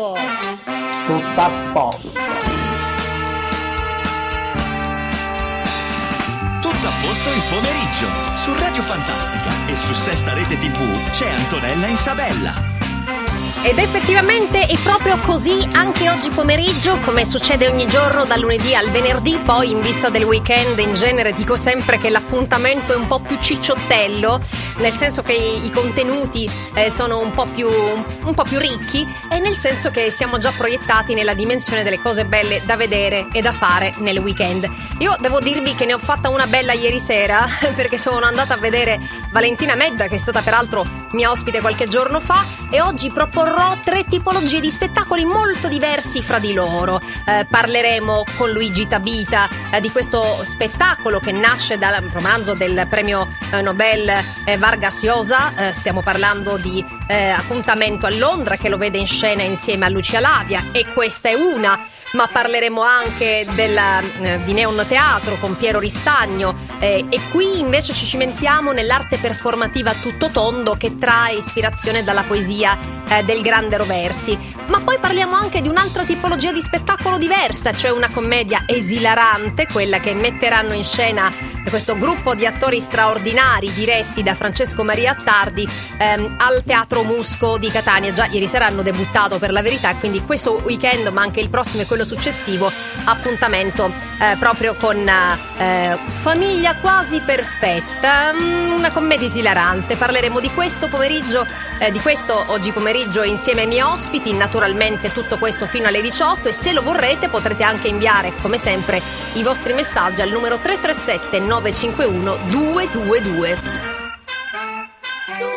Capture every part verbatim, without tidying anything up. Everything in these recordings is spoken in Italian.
Musco. Tutto a posto. Tutto a posto il pomeriggio. Su Radio Fantastica e su Sesta Rete tivù c'è Antonella Insabella. Ed effettivamente è proprio così anche oggi pomeriggio, come succede ogni giorno dal lunedì al venerdì. Poi in vista del weekend in genere dico sempre che l'appuntamento è un po' più cicciottello, nel senso che i contenuti eh, sono un po' più un po' più ricchi, e nel senso che siamo già proiettati nella dimensione delle cose belle da vedere e da fare nel weekend. Io devo dirvi che ne ho fatta una bella ieri sera, perché sono andata a vedere Valentina Medda, che è stata peraltro mia ospite qualche giorno fa, e oggi proporrò tre tipologie di spettacoli molto diversi fra di loro. Eh, parleremo con Luigi Tabita eh, di questo spettacolo che nasce dal romanzo del premio eh, Nobel eh, Vargas Llosa. Eh, stiamo parlando di eh, Appuntamento a Londra, che lo vede in scena insieme a Lucia Lavia, e questa è una. Ma parleremo anche della, eh, di Neon Teatro con Piero Ristagno eh, e qui invece ci cimentiamo nell'arte performativa tutto tondo, che trae ispirazione dalla poesia eh, del grande Roversi. Ma poi parliamo anche di un'altra tipologia di spettacolo diversa, cioè una commedia esilarante, quella che metteranno in scena questo gruppo di attori straordinari diretti da Francesco Maria Attardi ehm, al Teatro Musco di Catania. Già ieri sera hanno debuttato, per la verità, quindi questo weekend, ma anche il prossimo e quello successivo, appuntamento eh, proprio con eh, Famiglia quasi perfetta, una commedia esilarante. Parleremo di questo pomeriggio, eh, di questo oggi pomeriggio insieme ai miei ospiti. Naturalmente tutto questo fino alle diciotto, e se lo vorrete potrete anche inviare, come sempre, i vostri messaggi al numero tre tre sette nove cinque uno due due due. Go.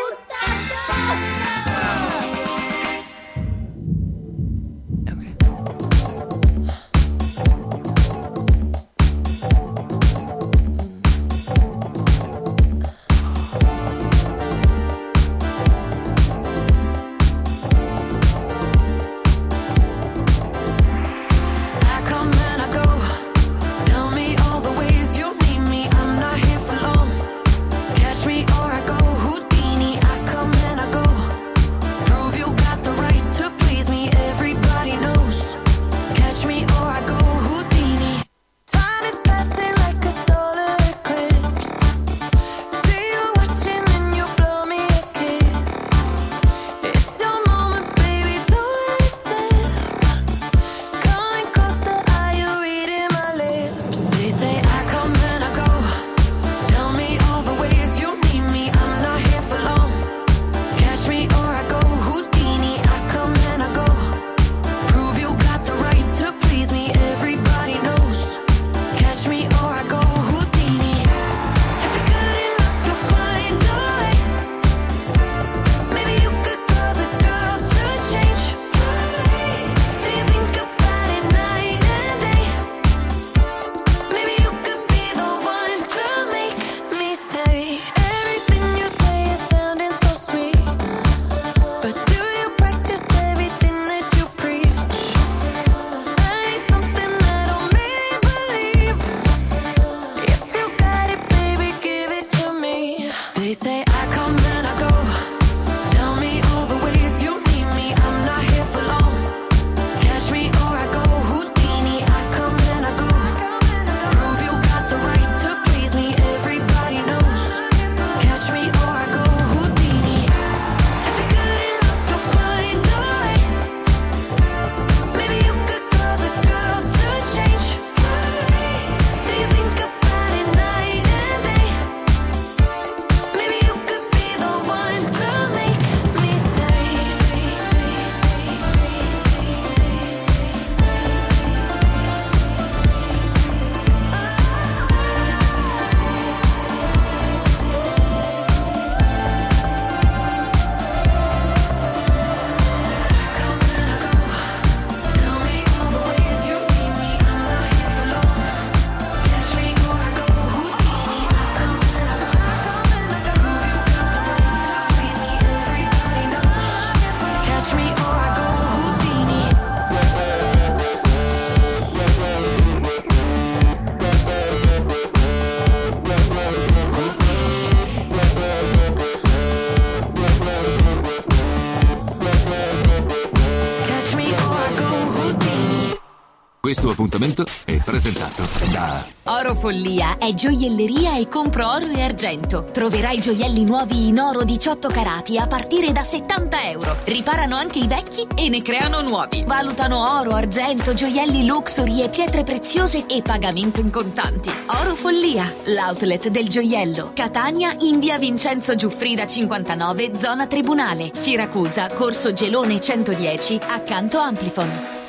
Questo appuntamento è presentato da Oro Follia, è gioielleria e compro oro e argento. Troverai gioielli nuovi in oro diciotto carati a partire da settanta euro. Riparano anche i vecchi e ne creano nuovi. Valutano oro, argento, gioielli luxury e pietre preziose e pagamento in contanti. Oro Follia, l'outlet del gioiello. Catania in via Vincenzo Giuffrida cinquantanove, zona Tribunale. Siracusa, corso Gelone centodieci, accanto Amplifon.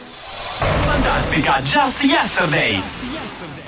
Fantastica, just yesterday. Just yesterday.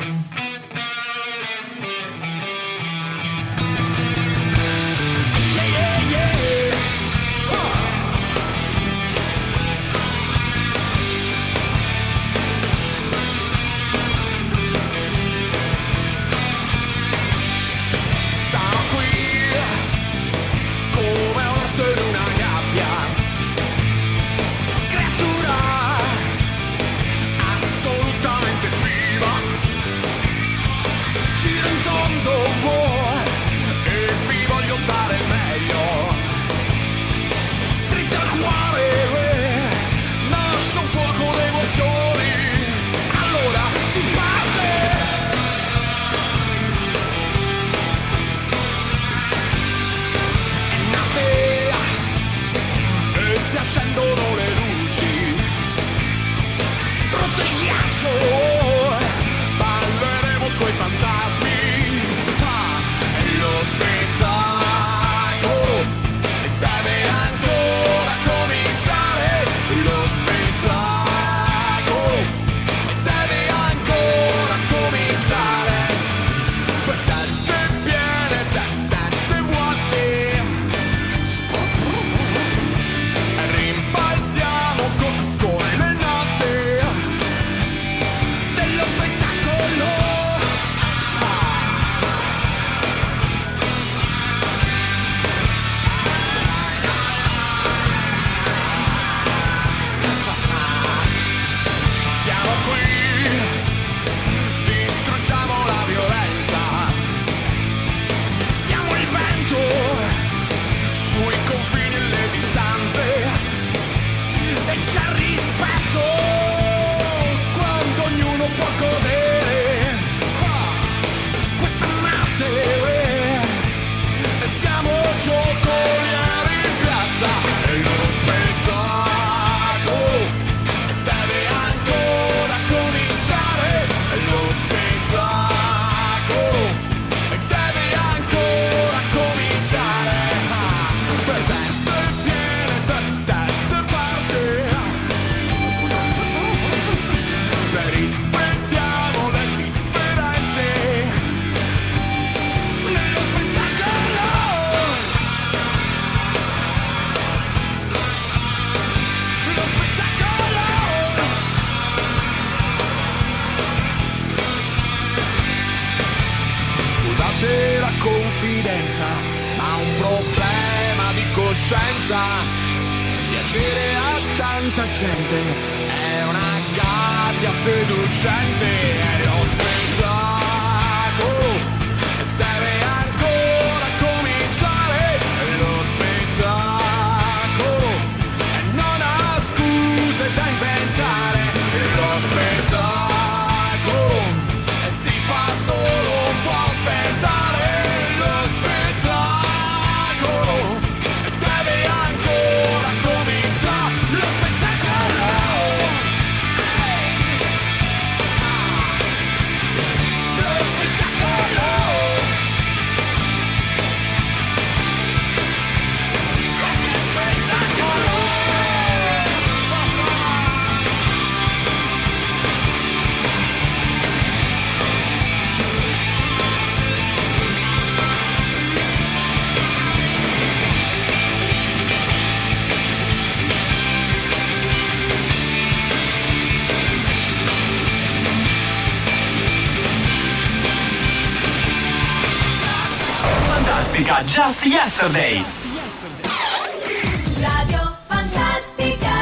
Accendono le luci, rotto il ghiaccio, balleremo coi fantasmi, ah, e lo spettacolo deve ancora cominciare, lo spettacolo deve ancora cominciare, per teste piene, teste vuote, sport. Balziamo con, con le note dello spettacolo, siamo qui, distruggiamo la violenza, siamo il vento sui confini e le distanze. E c'è rispetto quando ognuno può godere questa notte, e siamo giocolieri in piazza, e lo spettacolo deve ancora cominciare, e lo spettacolo deve ancora cominciare, per teste piene, t- teste parse. Rispettiamo le differenze nello spettacolo, lo spettacolo. Scusate la confidenza, ma un problema di coscienza, piacere a tanta gente è una gabbia seducente, è lo spettacolo deve ancora cominciare, è lo spettacolo e non ha scuse da inventare, è lo spettacolo e si fa solo un po' aspettare, è lo spettacolo deve ancora cominciare, lo spettacolo. Lo spettacolo, lo spettacolo, Fantastica, just yesterday. Radio Fantastica.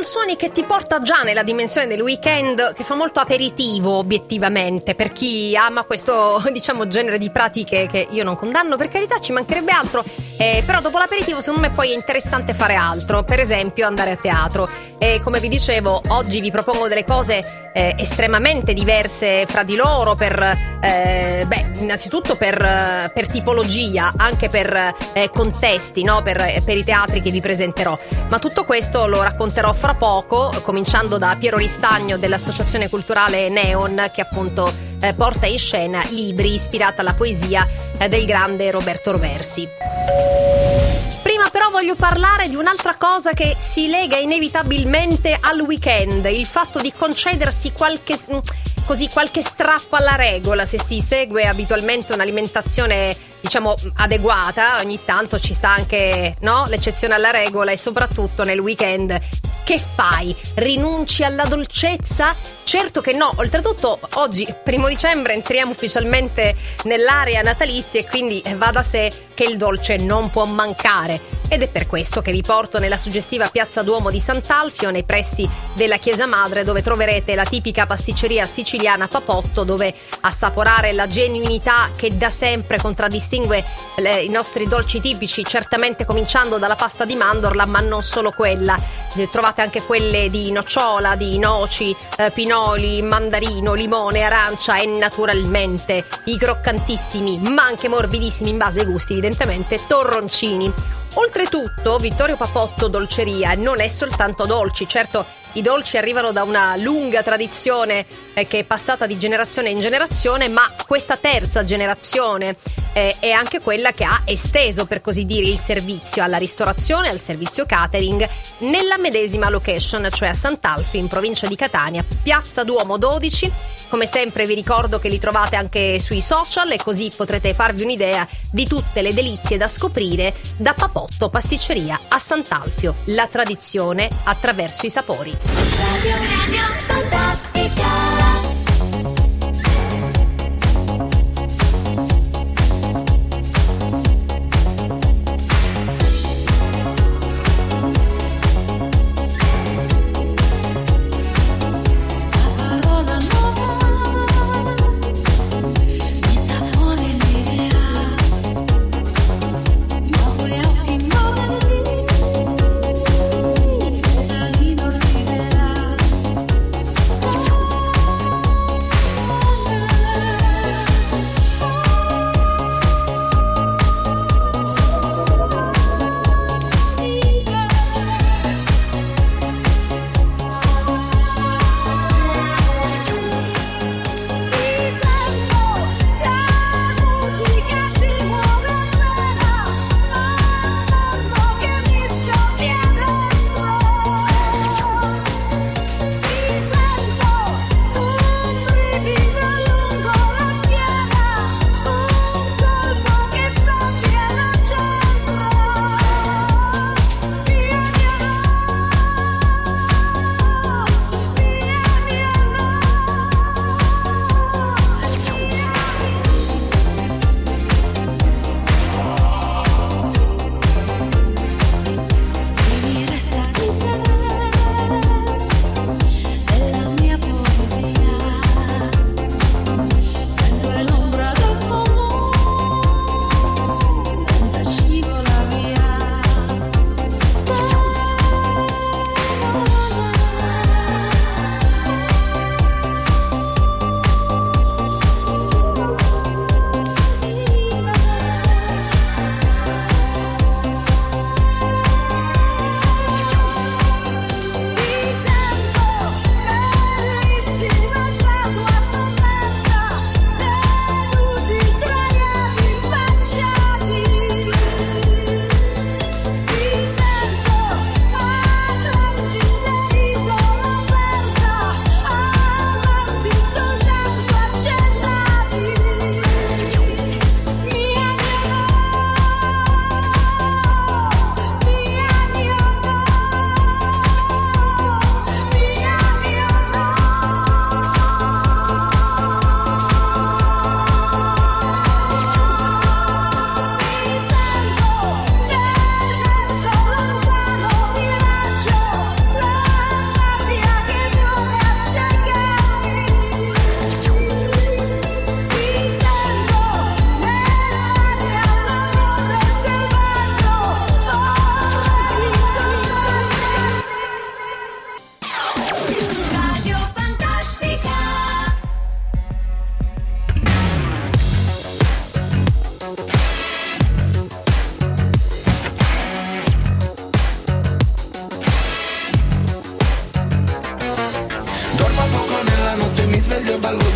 canzoni che ti porta già nella dimensione del weekend, che fa molto aperitivo obiettivamente per chi ama questo, diciamo, genere di pratiche che io non condanno, per carità, ci mancherebbe altro, eh, però dopo l'aperitivo secondo me poi è interessante fare altro, per esempio andare a teatro. E come vi dicevo, oggi vi propongo delle cose eh, estremamente diverse fra di loro per eh, beh, innanzitutto per, per tipologia, anche per eh, contesti, no? per, per i teatri che vi presenterò, ma tutto questo lo racconterò fra poco, cominciando da Piero Ristagno dell'Associazione Culturale Neon, che appunto eh, porta in scena Libri, ispirata alla poesia eh, del grande Roberto Roversi. Prima però voglio parlare di un'altra cosa che si lega inevitabilmente al weekend, il fatto di concedersi qualche... così qualche strappo alla regola. Se si segue abitualmente un'alimentazione, diciamo, adeguata, ogni tanto ci sta anche, no, l'eccezione alla regola, e soprattutto nel weekend che fai? Rinunci alla dolcezza? Certo che no. Oltretutto oggi, primo dicembre, entriamo ufficialmente nell'area natalizia e quindi va da sé che il dolce non può mancare. Ed è per questo che vi porto nella suggestiva piazza Duomo di Sant'Alfio, nei pressi della Chiesa Madre, dove troverete la tipica pasticceria siciliana Papotto, dove assaporare la genuinità che da sempre contraddistingue le, i nostri dolci tipici, certamente cominciando dalla pasta di mandorla, ma non solo quella. Trovate anche quelle di nocciola, di noci, eh, pinoli, mandarino, limone, arancia e naturalmente i croccantissimi, ma anche morbidissimi in base ai gusti evidentemente, torroncini. Oltretutto Vittorio Papotto Dolceria non è soltanto dolci, certo i dolci arrivano da una lunga tradizione eh, che è passata di generazione in generazione, ma questa terza generazione eh, è anche quella che ha esteso, per così dire, il servizio alla ristorazione e al servizio catering nella medesima location, cioè a Sant'Alfio in provincia di Catania, piazza Duomo dodici. Come sempre vi ricordo che li trovate anche sui social e così potrete farvi un'idea di tutte le delizie da scoprire da Papotto Pasticceria a Sant'Alfio, la tradizione attraverso i sapori. Radio, radio, fantastica.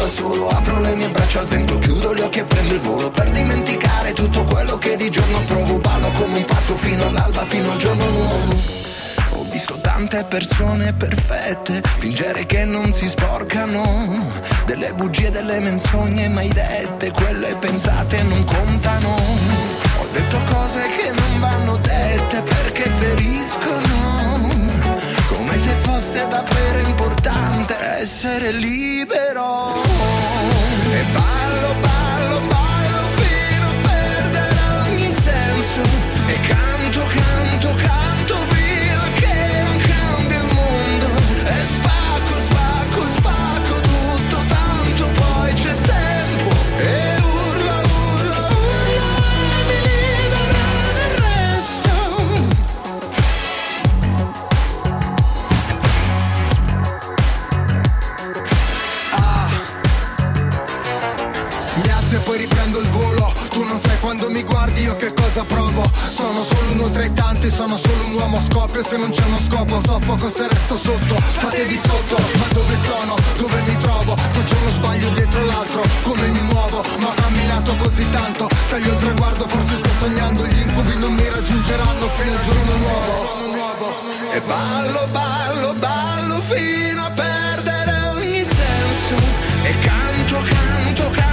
da solo. Apro le mie braccia al vento, chiudo gli occhi e prendo il volo per dimenticare tutto quello che di giorno provo. Ballo come un pazzo fino all'alba, fino al giorno nuovo. Ho visto tante persone perfette fingere che non si sporcano, delle bugie, delle menzogne mai dette, quelle pensate non contano. Ho detto cose che non vanno dette perché feriscono, come se fosse davvero importante essere libero. E ballo, ballo, ballo fino a perdere ogni senso, e canto, canto, canto quando mi guardi io che cosa provo. Sono solo uno tra i tanti, sono solo un uomo a scoppio. Se non c'è uno scopo soffoco se resto sotto. Fatevi sotto, ma dove sono? Dove mi trovo? Faccio uno sbaglio dietro l'altro, come mi muovo? Ma ho camminato così tanto, taglio il traguardo, forse sto sognando. Gli incubi non mi raggiungeranno fino al giorno nuovo. E ballo, ballo, ballo fino a perdere ogni senso, e canto, canto, canto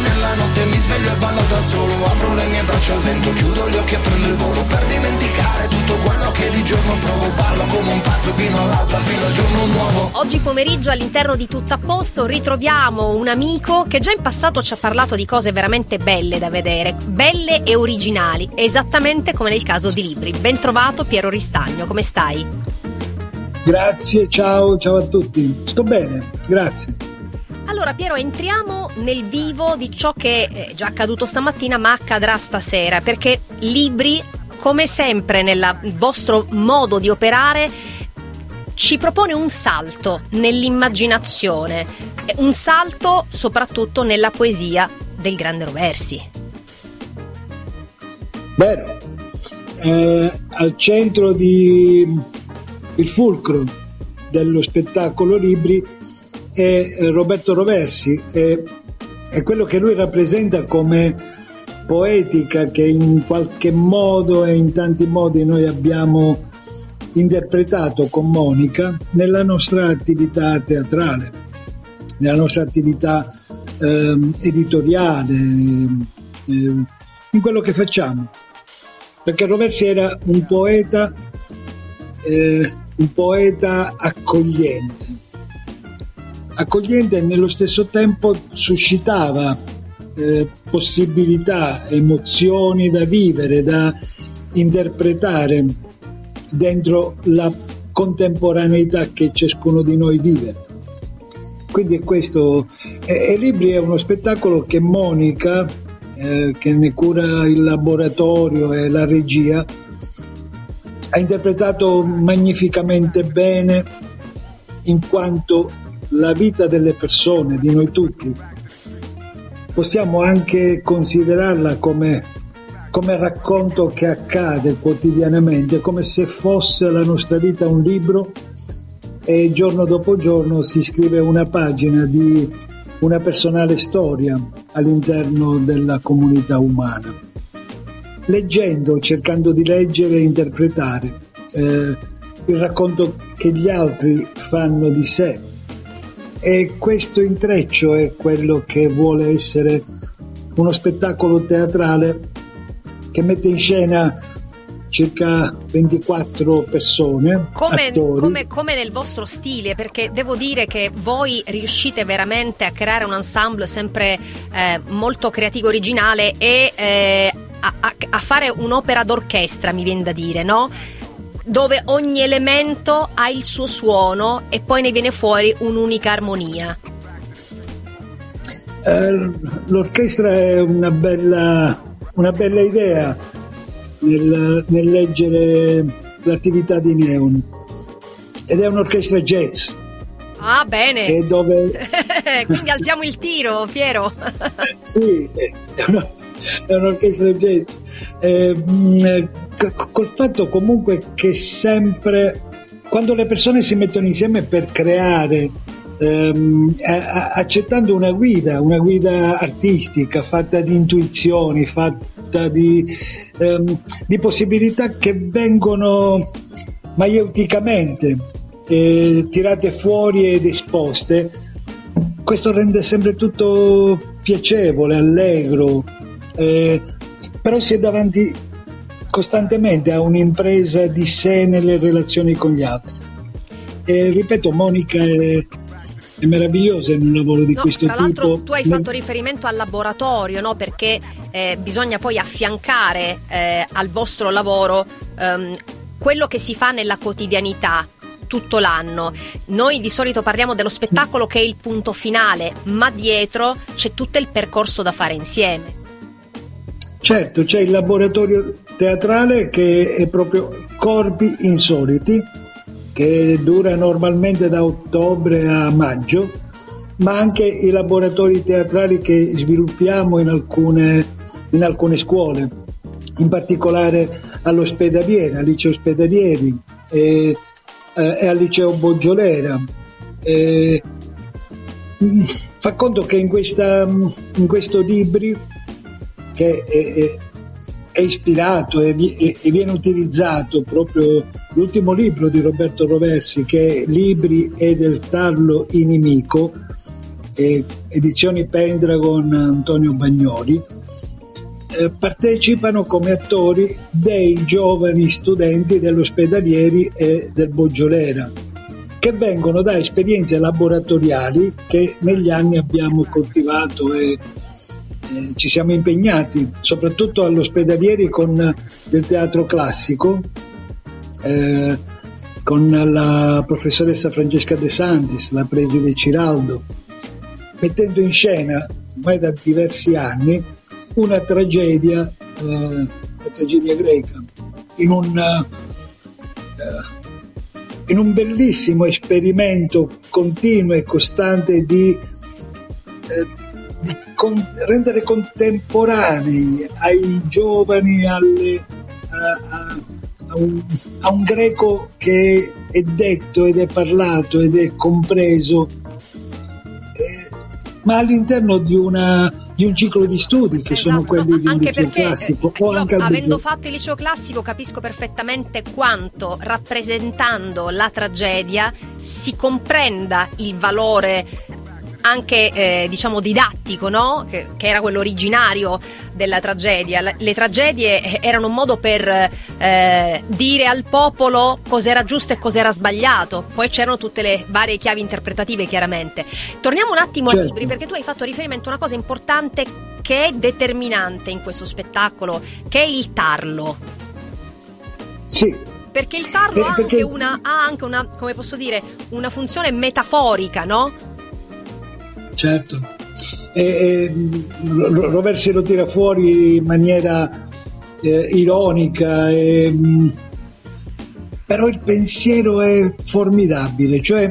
Nella notte mi sveglio e ballo da solo. Apro le mie braccia al vento, chiudo gli occhi e prendo il volo per dimenticare tutto quello che di giorno provo. Ballo come un pazzo fino all'alba, fino al giorno nuovo. Oggi pomeriggio all'interno di Tutto a Posto ritroviamo un amico che già in passato ci ha parlato di cose veramente belle da vedere, belle e originali, esattamente come nel caso di Libri. Ben trovato Piero Ristagno, come stai? Grazie, ciao, ciao a tutti. Sto bene, grazie. Allora Piero, entriamo nel vivo di ciò che è già accaduto stamattina ma accadrà stasera, perché Libri, come sempre nel vostro modo di operare, ci propone un salto nell'immaginazione, un salto soprattutto nella poesia del grande Roversi. Vero, eh, al centro di il fulcro dello spettacolo Libri è Roberto Roversi, è, è quello che lui rappresenta come poetica che in qualche modo e in tanti modi noi abbiamo interpretato con Monica nella nostra attività teatrale, nella nostra attività eh, editoriale, eh, in quello che facciamo, perché Roversi era un poeta eh, un poeta accogliente accogliente e nello stesso tempo suscitava eh, possibilità, emozioni da vivere, da interpretare dentro la contemporaneità che ciascuno di noi vive. Quindi è questo, e, e Libri è uno spettacolo che Monica, eh, che ne cura il laboratorio e la regia, ha interpretato magnificamente bene, in quanto la vita delle persone, di noi tutti, possiamo anche considerarla come, come racconto che accade quotidianamente, come se fosse la nostra vita un libro e giorno dopo giorno si scrive una pagina di una personale storia all'interno della comunità umana. Leggendo, cercando di leggere e interpretare eh, il racconto che gli altri fanno di sé, E questo intreccio è quello che vuole essere uno spettacolo teatrale che mette in scena circa ventiquattro persone, come, attori. Come, come nel vostro stile, perché devo dire che voi riuscite veramente a creare un ensemble sempre eh, molto creativo, originale e eh, a, a, a fare un'opera d'orchestra, mi viene da dire, no? Dove ogni elemento ha il suo suono e poi ne viene fuori un'unica armonia. Eh, l'orchestra è una bella, una bella idea nel, nel leggere l'attività di Neon, ed è un'orchestra jazz. Ah, bene. E dove... Quindi alziamo il tiro, Piero. Sì, è una... è un'orchestra jazz, eh, col fatto comunque che sempre quando le persone si mettono insieme per creare, ehm, accettando una guida, una guida artistica fatta di intuizioni, fatta di, ehm, di possibilità che vengono maieuticamente eh, tirate fuori ed esposte, questo rende sempre tutto piacevole, allegro. Eh, però si è davanti costantemente a un'impresa di sé nelle relazioni con gli altri. Eh, ripeto, Monica è, è meravigliosa in un lavoro di no, questo tra tipo. Tra l'altro tu hai fatto riferimento al laboratorio, no? Perché eh, bisogna poi affiancare eh, al vostro lavoro ehm, quello che si fa nella quotidianità tutto l'anno. Noi di solito parliamo dello spettacolo che è il punto finale, ma dietro c'è tutto il percorso da fare insieme. Certo, c'è il laboratorio teatrale che è proprio Corpi Insoliti, che dura normalmente da ottobre a maggio, ma anche i laboratori teatrali che sviluppiamo in alcune, in alcune scuole, in particolare all'ospedaliere, al liceo Ospedalieri e, e al liceo Boggiolera. E, fa conto che in, questa, in questo Libri, che è, è, è ispirato e viene utilizzato proprio l'ultimo libro di Roberto Roversi, che è Libri e del tarlo inimico, eh, edizioni Pendragon, Antonio Bagnoli, eh, partecipano come attori dei giovani studenti dell'Ospedalieri e del Boggiolera, che vengono da esperienze laboratoriali che negli anni abbiamo coltivato e ci siamo impegnati, soprattutto all'Ospedalieri con il teatro classico, eh, con la professoressa Francesca De Santis, la preside Ciraldo, mettendo in scena, ormai da diversi anni, una tragedia, eh, una tragedia greca, in un, eh, in un bellissimo esperimento continuo e costante di... Eh, di con- rendere contemporanei ai giovani alle, a, a, a, un, a un greco che è detto ed è parlato ed è compreso, eh, ma all'interno di, una, di un ciclo di studi che esatto, sono quelli di un liceo classico. Io, anche avendo fatto il liceo classico, capisco perfettamente quanto, rappresentando la tragedia, si comprenda il valore anche eh, diciamo didattico, no? Che, che era quello originario della tragedia. La, le tragedie erano un modo per eh, dire al popolo cos'era giusto e cos'era sbagliato. Poi c'erano tutte le varie chiavi interpretative, chiaramente. Torniamo un attimo certo. ai Libri, perché tu hai fatto riferimento a una cosa importante che è determinante in questo spettacolo, che è il tarlo. Sì. Perché il tarlo eh, ha, perché... Anche una, ha anche una, come posso dire, una funzione metaforica, no? Certo, e, e, Roversi lo tira fuori in maniera eh, ironica, e, però il pensiero è formidabile, cioè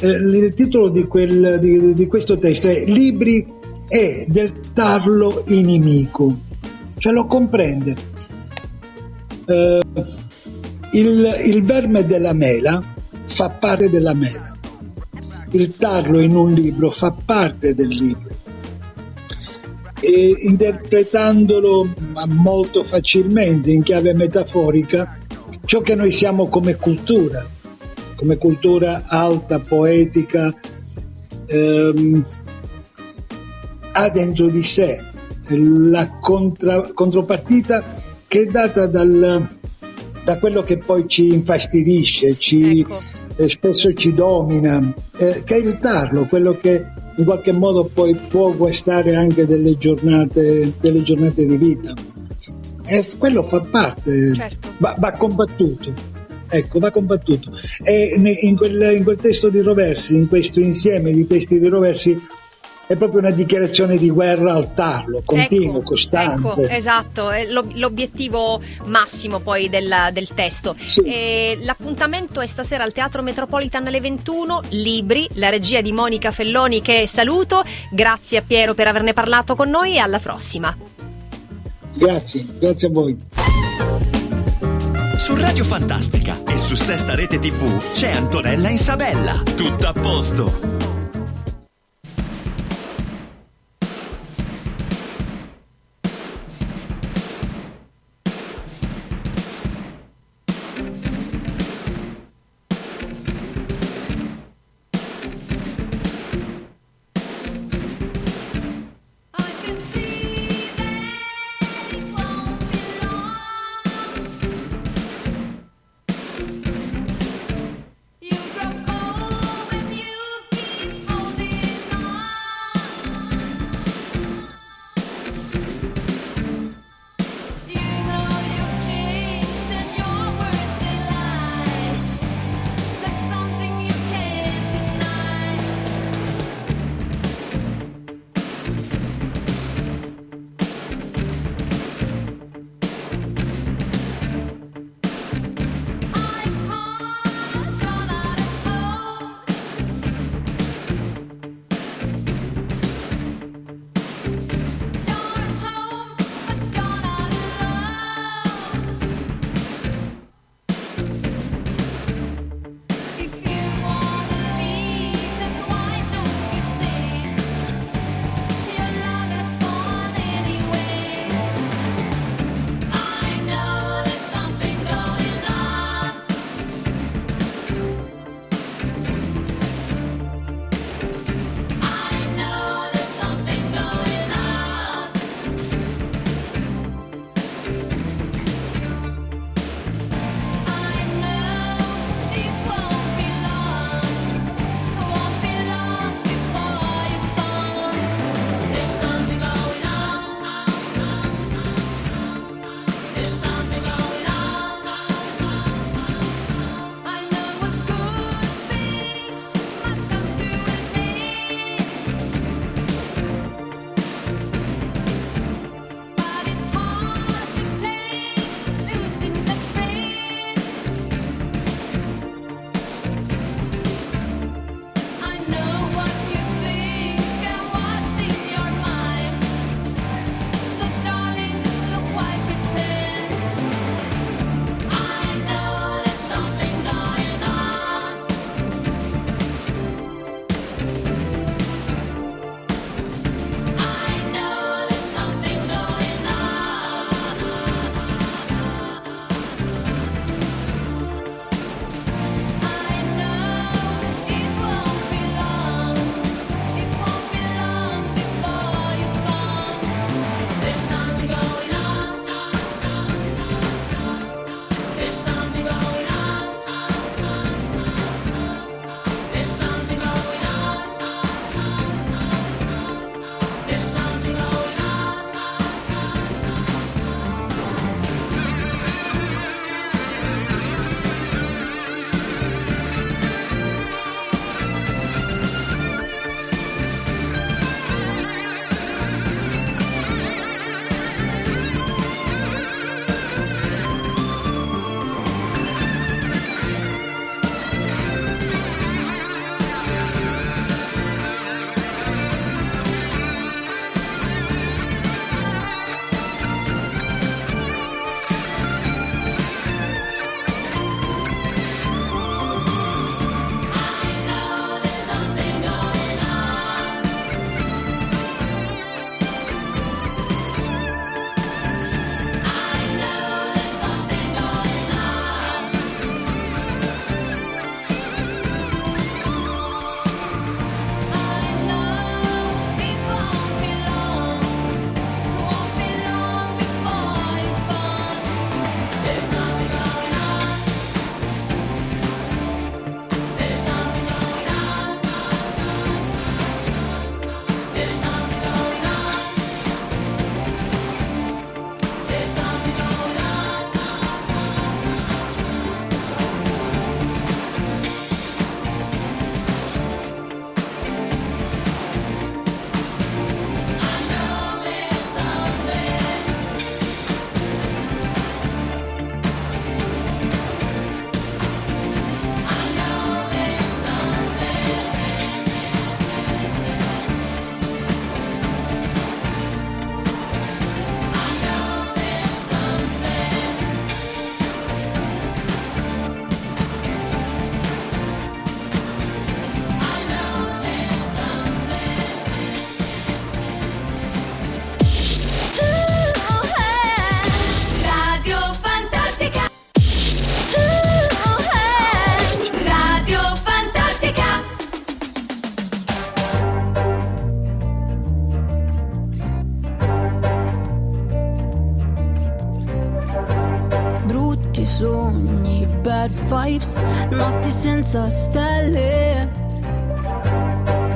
eh, il titolo di, quel, di, di questo testo è Libri e del tarlo inimico, cioè lo comprende. Eh, il, il verme della mela fa parte della mela. Il tarlo in un libro fa parte del libro, e interpretandolo molto facilmente in chiave metaforica ciò che noi siamo come cultura, come cultura alta, poetica, ehm, ha dentro di sé la contra, contropartita che è data dal, da quello che poi ci infastidisce, ci, ecco. eh, spesso ci domina, eh, che è il tarlo, quello che in qualche modo poi può guastare anche delle giornate, delle giornate di vita. E quello fa parte, certo. va, va combattuto, ecco, va combattuto. E in quel, in quel testo di Roversi, in questo insieme di testi di Roversi, è proprio una dichiarazione di guerra al tarlo, continuo, ecco, costante. Ecco, esatto, è l'obiettivo massimo poi del, del testo. Sì. E l'appuntamento è stasera al Teatro Metropolitan alle ventuno, Libri, la regia di Monica Felloni, che saluto. Grazie a Piero per averne parlato con noi e alla prossima. Grazie, grazie a voi. Su Radio Fantastica e su Sesta Rete tivù c'è Antonella Insabella. Tutto a posto. brutti sogni, bad vibes, notti senza stelle.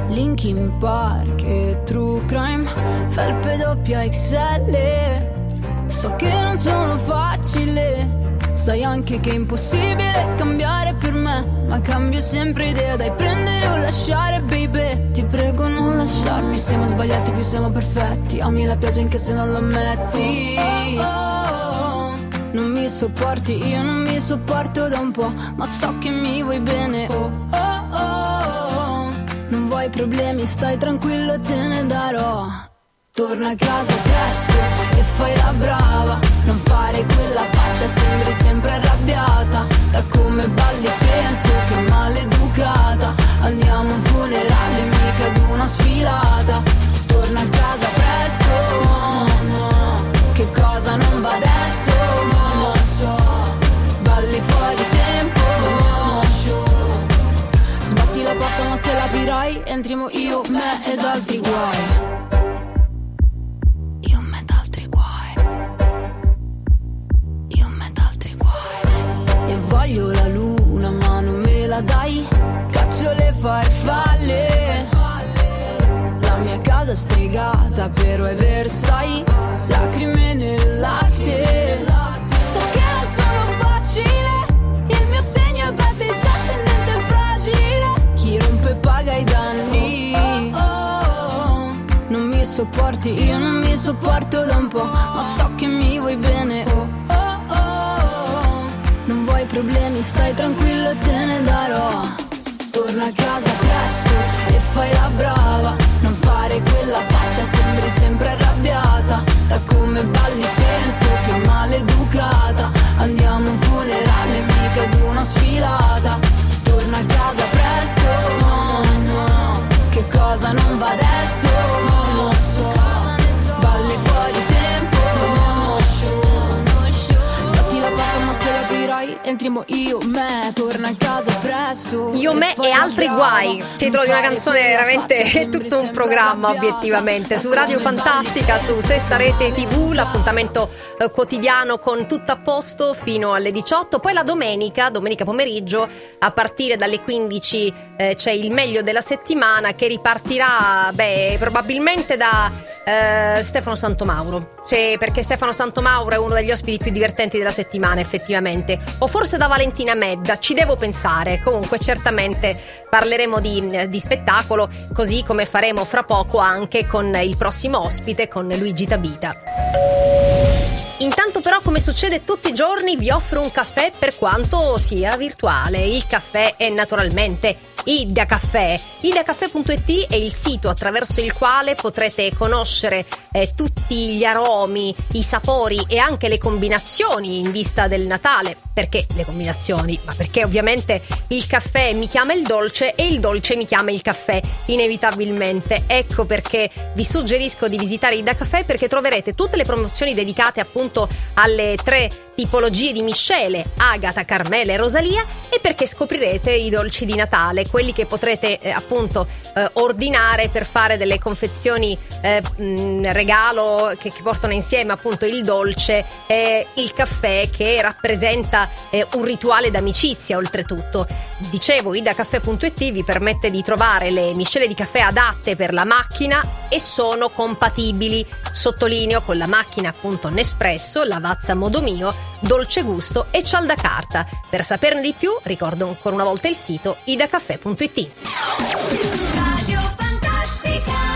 Linkin Park e True Crime, felpe doppia X L. So che non sono facile, sai anche che è impossibile cambiare per me, ma cambio sempre idea, dai prendere o lasciare, baby. Ti prego non lasciarmi, siamo sbagliati più siamo perfetti. Ami la pioggia anche se non lo ammetti. Non mi sopporti, io non mi sopporto da un po', ma so che mi vuoi bene. Oh oh oh, oh. Non vuoi problemi, stai tranquillo, te ne darò. Torna a casa presto e fai la brava, non fare quella faccia, sembri sempre arrabbiata. Da come balli penso che maleducata, andiamo a un funerale, mica ad una sfilata. Torna a casa presto, no, no, che cosa non va adesso, non lo so. Balli fuori tempo, no, show. Sbatti la porta ma se l'aprirai entriamo io, me ed altri guai. Io, me ed altri guai. Io, me ed altri guai. E voglio la luna ma non me la dai, caccio le farfalle. La mia casa è stregata però è Versailles, lacrime nel latte. So che non sono facile, il mio segno è baby già scendente. Chi rompe paga i danni. Oh, oh, oh, oh. Non mi sopporti, io non mi sopporto da un po', ma so che mi vuoi bene. Oh, oh, oh, oh. Non vuoi problemi, stai tranquillo, te ne darò. Torna a casa presto e fai la brava, non fare quella faccia, sembri sempre arrabbiata. Da come balli penso che maleducata, andiamo a un funerale, mica ad una sfilata. Torna a casa presto, no, no, che cosa non va adesso, non lo so. Balli fuori tempo, no, show. Sbatti la porta ma se l'aprirai entriamo io, me, torna a casa presto. Io, me e altri guai. Titolo di una canzone veramente è tutto un programma obiettivamente. Su Radio Fantastica, su Sesta Rete T V, l'appuntamento quotidiano con Tutto a Posto fino alle diciotto. Poi la domenica, domenica pomeriggio, a partire dalle quindici eh, c'è il meglio della settimana che ripartirà, beh, probabilmente da eh, Stefano Santomauro. Sì, perché Stefano Santomauro è uno degli ospiti più divertenti della settimana, effettivamente. O forse da Valentina Medda, ci devo pensare. Comunque certamente parleremo di, di spettacolo, così come faremo fra poco anche con il prossimo ospite, con Luigi Tabita. Intanto però, come succede tutti i giorni, vi offro un caffè per quanto sia virtuale. Il caffè è naturalmente Ideacaffè. Ideacaffè.it è il sito attraverso il quale potrete conoscere eh, tutti gli aromi, i sapori e anche le combinazioni in vista del Natale. Perché le combinazioni? Ma perché ovviamente il caffè mi chiama il dolce e il dolce mi chiama il caffè, inevitabilmente. Ecco perché vi suggerisco di visitare Ideacaffè, perché troverete tutte le promozioni dedicate appunto alle tre tipologie di miscele, Agata, Carmela e Rosalia, e perché scoprirete i dolci di Natale, quelli che potrete eh, appunto eh, ordinare per fare delle confezioni eh, mh, regalo che, che portano insieme appunto il dolce e il caffè, che rappresenta eh, un rituale d'amicizia oltretutto. Dicevo, ideacaffè.it vi permette di trovare le miscele di caffè adatte per la macchina e sono compatibili, sottolineo, con la macchina appunto Nespresso, Lavazza Modomio, Dolce Gusto e Cialdacarta. Per saperne di più ricordo ancora una volta il sito ideacaffè.it. Radio Fantastica. Yeah.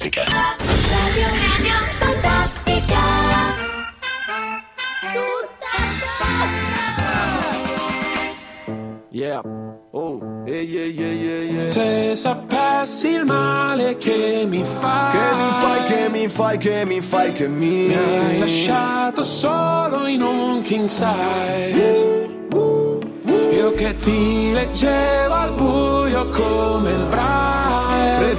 Fantastica. Radio, radio Fantastica. Tutto a posto. Yeah. Oh, yeah, yeah, yeah, yeah. Se sapessi il male che mi fai, che mi fai, che mi fai, che mi fai, che mi, mi hai lasciato solo in un king size. Uh, uh, uh. Io che ti leggevo al buio come il braille,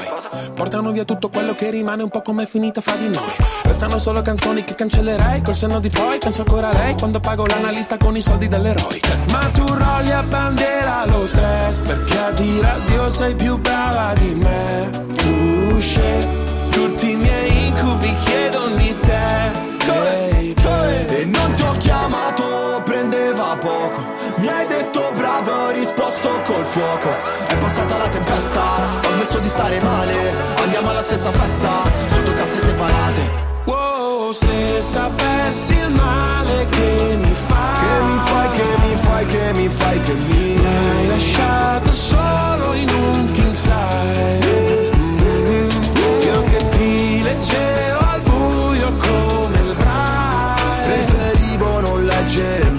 portano via tutto quello che rimane, un po' come è finita fra di noi. Restano solo canzoni che cancellerei col senno di poi. Penso ancora a lei quando pago l'analista con i soldi dell'eroe. Ma tu rogli a bandiera lo stress, perché a dire addio sei più brava di me. Tu scegli tutti i miei incubi, chiedono di te. Hey, hey. E non ti ho chiamato, prendeva poco. Mi hai detto bravo, ho risposto col fuoco. È passata la tempesta, ho smesso di stare male. Andiamo alla stessa festa, sotto casse separate. Wow, se sapessi il male che mi fai, che mi fai, che mi fai, che mi fai, che mi, mi hai lasciato solo in un king size. Mm-hmm. Io che ti leggevo al buio come il braille, preferivo non leggere mai.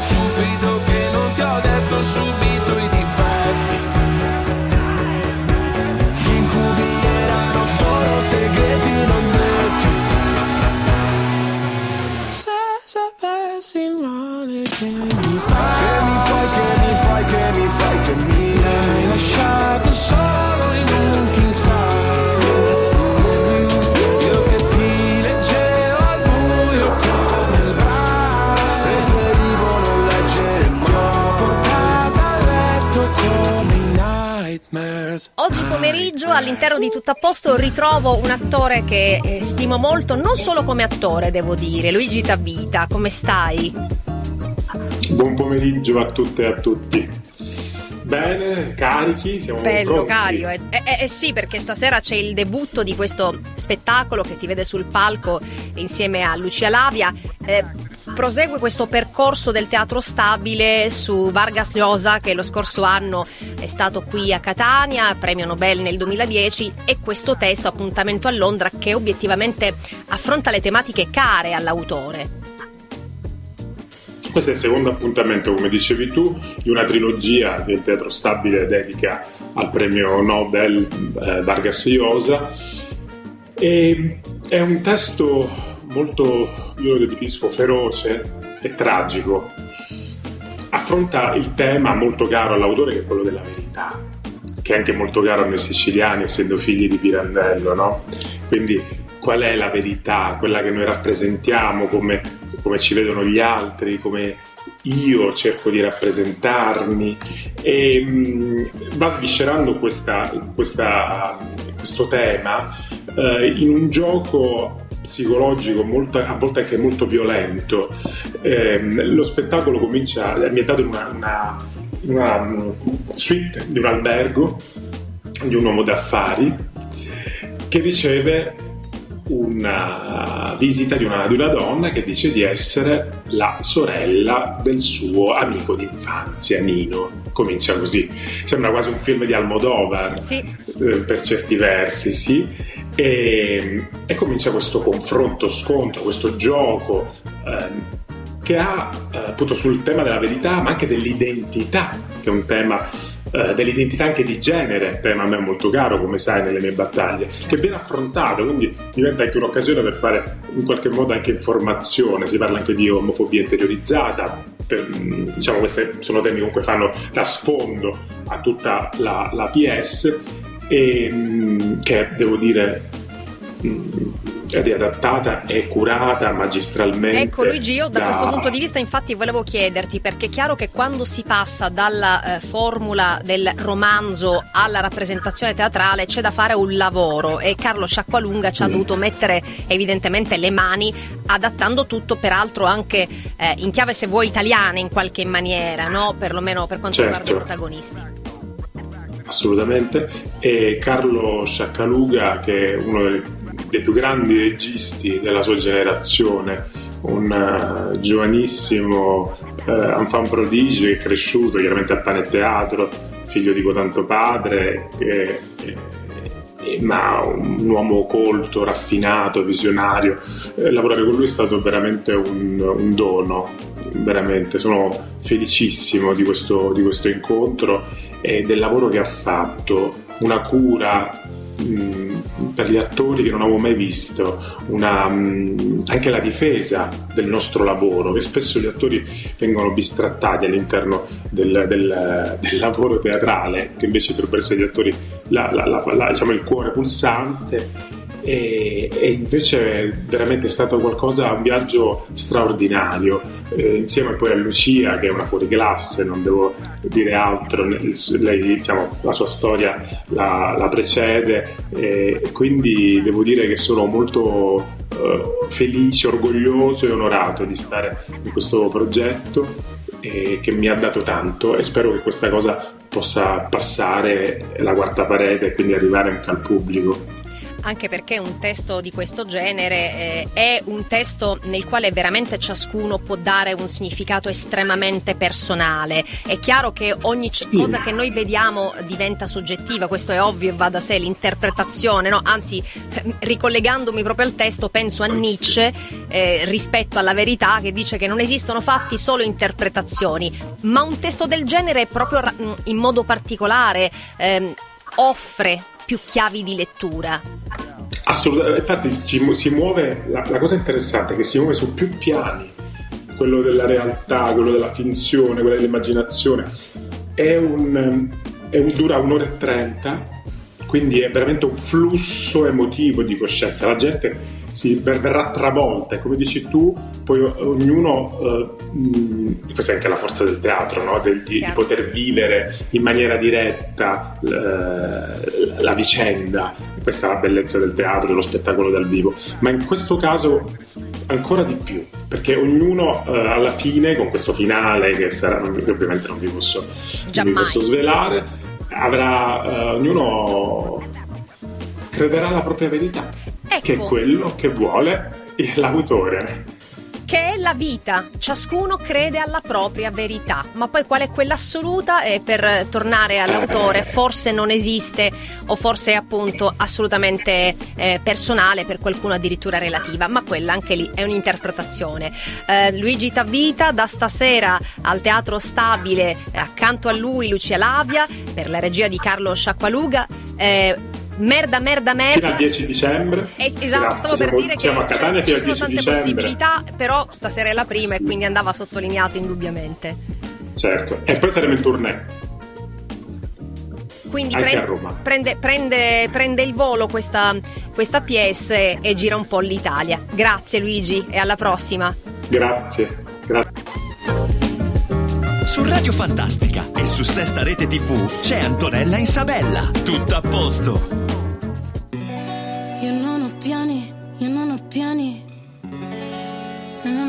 stupido che non ti ho detto subito i difetti. Gli incubi erano solo segreti non detti. Se sapessi il male che mi fai, che mi fai, che mi fai, che mi fai, che mi, mi hai lasciato solo in un king size. Io che ti leggevo al buio come il braille, preferivo non leggere mai. Ti ho portato a letto come i nightmares. Oggi pomeriggio all'interno di Tutto a Posto ritrovo un attore che eh, stimo molto, non solo come attore devo dire, Luigi Tabita. Come stai? Buon pomeriggio a tutte e a tutti. Bene, carichi, siamo bello pronti. Cario, eh, eh, eh sì, perché stasera c'è il debutto di questo spettacolo che ti vede sul palco insieme a Lucia Lavia. Eh, prosegue questo percorso del Teatro Stabile su Vargas Llosa, che lo scorso anno è stato qui a Catania, premio Nobel nel duemiladieci, e questo testo Appuntamento a Londra, che obiettivamente affronta le tematiche care all'autore. Questo è il secondo appuntamento, come dicevi tu, di una trilogia che il Teatro Stabile dedica al premio Nobel eh, Vargas Llosa. E è un testo molto, io lo definisco, feroce e tragico. Affronta il tema molto caro all'autore, che è quello della verità, che è anche molto caro a noi siciliani, essendo figli di Pirandello, no? Quindi qual è la verità, quella che noi rappresentiamo come... come ci vedono gli altri, come io cerco di rappresentarmi, e mh, va sviscerando questa, questa, questo tema eh, in un gioco psicologico molto, a volte anche molto violento. Eh, lo spettacolo comincia, è ambientato in una, una, una suite di un albergo di un uomo d'affari, che riceve una visita di una, di una donna che dice di essere la sorella del suo amico d'infanzia Nino. Comincia così, sembra quasi un film di Almodovar, sì, eh, per certi versi, sì, e, e comincia questo confronto, scontro, questo gioco eh, che ha eh, appunto sul tema della verità, ma anche dell'identità, che è un tema dell'identità anche di genere, tema a me molto caro, come sai, nelle mie battaglie, che viene affrontato, quindi diventa anche un'occasione per fare in qualche modo anche informazione. Si parla anche di omofobia interiorizzata, per, diciamo, questi sono temi comunque fanno da sfondo a tutta la, la P S, e che devo dire è riadattata e curata magistralmente. Ecco Luigi, io da, da questo punto di vista infatti volevo chiederti, perché è chiaro che quando si passa dalla eh, formula del romanzo alla rappresentazione teatrale c'è da fare un lavoro, e Carlo Sciacqualunga ci ha mm. dovuto mettere evidentemente le mani, adattando tutto, peraltro anche eh, in chiave, se vuoi, italiana in qualche maniera, no? Perlomeno per quanto certo. riguarda i protagonisti. Assolutamente. E Carlo Sciaccaluga, che è uno dei dei più grandi registi della sua generazione, un uh, giovanissimo uh, enfant prodigio, è cresciuto chiaramente a pane e teatro, figlio di cotanto padre, eh, eh, ma un uomo colto, raffinato, visionario. Eh, lavorare con lui è stato veramente un, un dono, veramente sono felicissimo di questo, di questo incontro e del lavoro che ha fatto, una cura per gli attori che non avevo mai visto, una, anche la difesa del nostro lavoro, che spesso gli attori vengono bistrattati all'interno del, del, del lavoro teatrale, che invece dovrebbero essere gli attori la, la, la, la, diciamo il cuore pulsante, e, e invece è veramente stato qualcosa, un viaggio straordinario, eh, insieme poi a Lucia, che è una fuoriclasse, non devo dire altro, lei, diciamo, la sua storia la, la precede, eh, e quindi devo dire che sono molto eh, felice, orgoglioso e onorato di stare in questo progetto, eh, che mi ha dato tanto, e spero che questa cosa possa passare la quarta parete e quindi arrivare anche al pubblico. Anche perché un testo di questo genere eh, è un testo nel quale veramente ciascuno può dare un significato estremamente personale. È chiaro che ogni c- cosa che noi vediamo diventa soggettiva, questo è ovvio e va da sé, l'interpretazione, no? Anzi, ricollegandomi proprio al testo, penso a Nietzsche eh, rispetto alla verità, che dice che non esistono fatti, solo interpretazioni. Ma un testo del genere proprio ra- in modo particolare eh, offre più chiavi di lettura. Assolutamente, infatti ci, si muove, la, la cosa interessante è che si muove su più piani, quello della realtà, quello della finzione, quello dell'immaginazione. È un, è un dura un'ora e trenta, quindi è veramente un flusso emotivo di coscienza, la gente si verrà travolta, e come dici tu, poi ognuno, eh, mh, questa è anche la forza del teatro, no? Del, di, di poter vivere in maniera diretta eh, la vicenda, questa è la bellezza del teatro, dello spettacolo dal vivo, ma in questo caso ancora di più, perché ognuno eh, alla fine, con questo finale che sarà, che ovviamente non vi posso, non vi posso svelare, avrà, eh, ognuno crederà alla propria verità, che è quello che vuole l'autore, che è la vita, ciascuno crede alla propria verità, ma poi qual è quella assoluta? E per tornare all'autore, forse non esiste, o forse è appunto assolutamente eh, personale, per qualcuno addirittura relativa, ma quella anche lì è un'interpretazione. eh, Luigi Tabita, da stasera al Teatro Stabile, accanto a lui Lucia Lavia, per la regia di Carlo Sciacqualuga. eh, Merda, merda, merda. Fino al dieci diciembre. Eh, esatto, grazie, stavo per dire che Catania, cioè, ci sono tante dicembre. possibilità, però stasera è la prima, sì, e quindi andava sottolineato indubbiamente. Certo, e poi saremo in tournée. Quindi anche pre- a Roma. Prende, prende, prende il volo questa, questa P S e gira un po' l'Italia. Grazie Luigi, e alla prossima. Grazie, grazie. Su Radio Fantastica e su Sesta Rete tivù c'è Antonella Insabella. Tutto a posto. Io non ho piani, io non ho piani. E non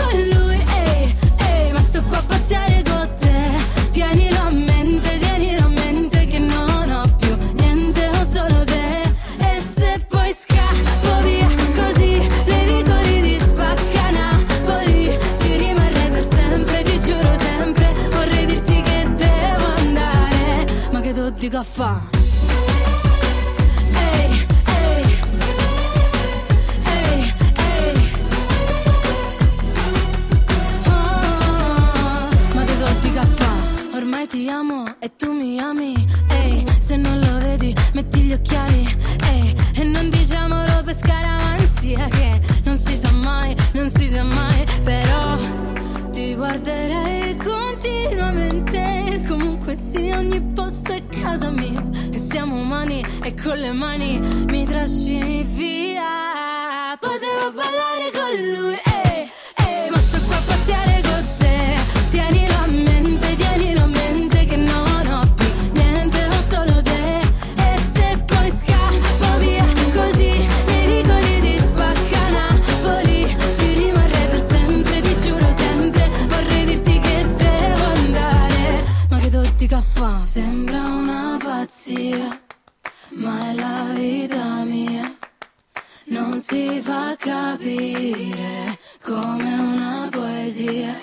con lui, ehi, ehi, ma sto qua a pazziare con te. Tienilo a mente, tienilo a mente che non ho più niente, ho solo te. E se poi scappo via così, le vicoli di Spacca Napoli, ci rimarrei per sempre, ti giuro sempre. Vorrei dirti che devo andare, ma che tu dica fa? Ti amo e tu mi ami, ehi, se non lo vedi metti gli occhiali, ehi, e non diciamo robe scaramanzia che non si sa mai, non si sa mai, però ti guarderei continuamente, comunque sia ogni posto è casa mia, e siamo umani e con le mani mi trascini via. Potevo ballare con lui, ehi, ehi, ma sto qua a pazziare con te, tienilo a mente, tienilo a mente. Sembra una pazzia, ma è la vita mia, non si fa capire come una poesia,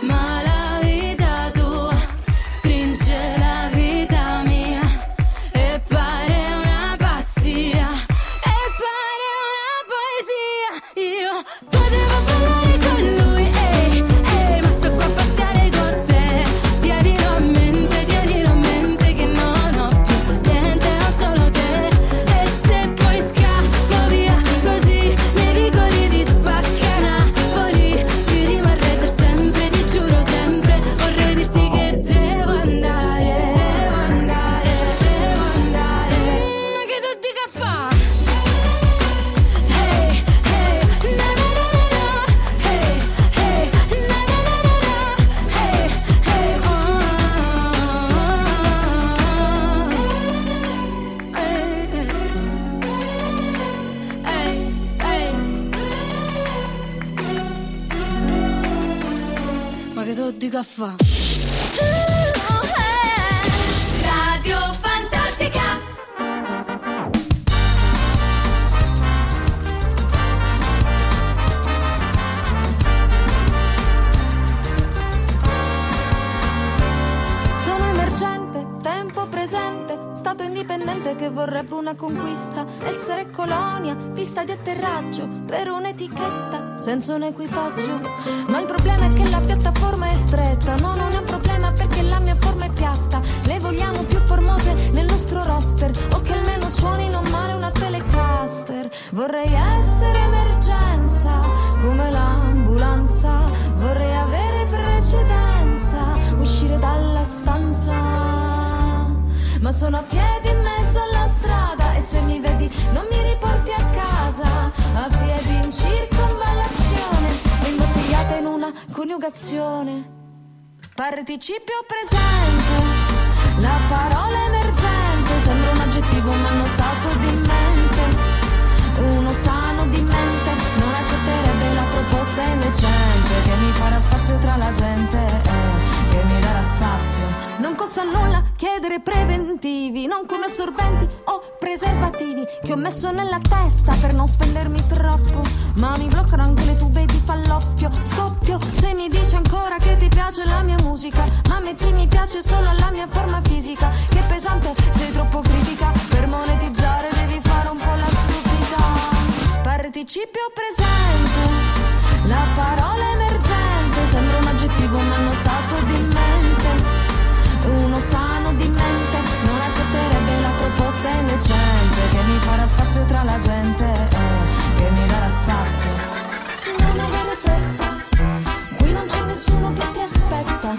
ma la vita tua stringe la vita mia e pare una pazzia, e pare una poesia. Io potevo parlare con lui, ehi, ehi, ma sto qua a pazziare con te, tienilo a me. Fa. Radio Fantastica. Sono emergente, tempo presente, stato indipendente che vorrebbe una conquista, essere colonia, pista di atterraggio per un'etichetta senza un equipaggio. Ma il problema è che la piattaforma è stretta. No, non è un problema perché la mia forma è piatta. Le vogliamo più formose nel nostro roster, o che almeno suonino male una telecaster. Vorrei essere emergenza come l'ambulanza, vorrei avere precedenza, uscire dalla stanza. Ma sono a piedi in mezzo alla strada, e se mi vedi non mi riporti a casa. A piedi in circonvallazione, vengo svegliata in una coniugazione. Participio presente, la parola emergente, sembra un aggettivo ma uno stato di mente. Uno sano di mente non accetterebbe la proposta indecente che mi farà spazio tra la gente, eh, che mi darà sazio. Non costa nulla chiedere preventivi, non come assorbenti o preservativi che ho messo nella testa per non spendermi troppo. Ma mi bloccano anche le tube di Falloppio. Scoppio se mi dici ancora che ti piace la mia musica, ma metti mi piace solo alla mia forma fisica. Che pesante, sei troppo critica, per monetizzare devi fare un po' la stupida. Participio presente, la parola emergente, sembra un aggettivo ma non stato di mente. Uno sano di mente non accetterebbe la proposta indecente che mi farà spazio tra la gente, eh, che mi darà sazio. Non avere fretta, qui non c'è nessuno che ti aspetta,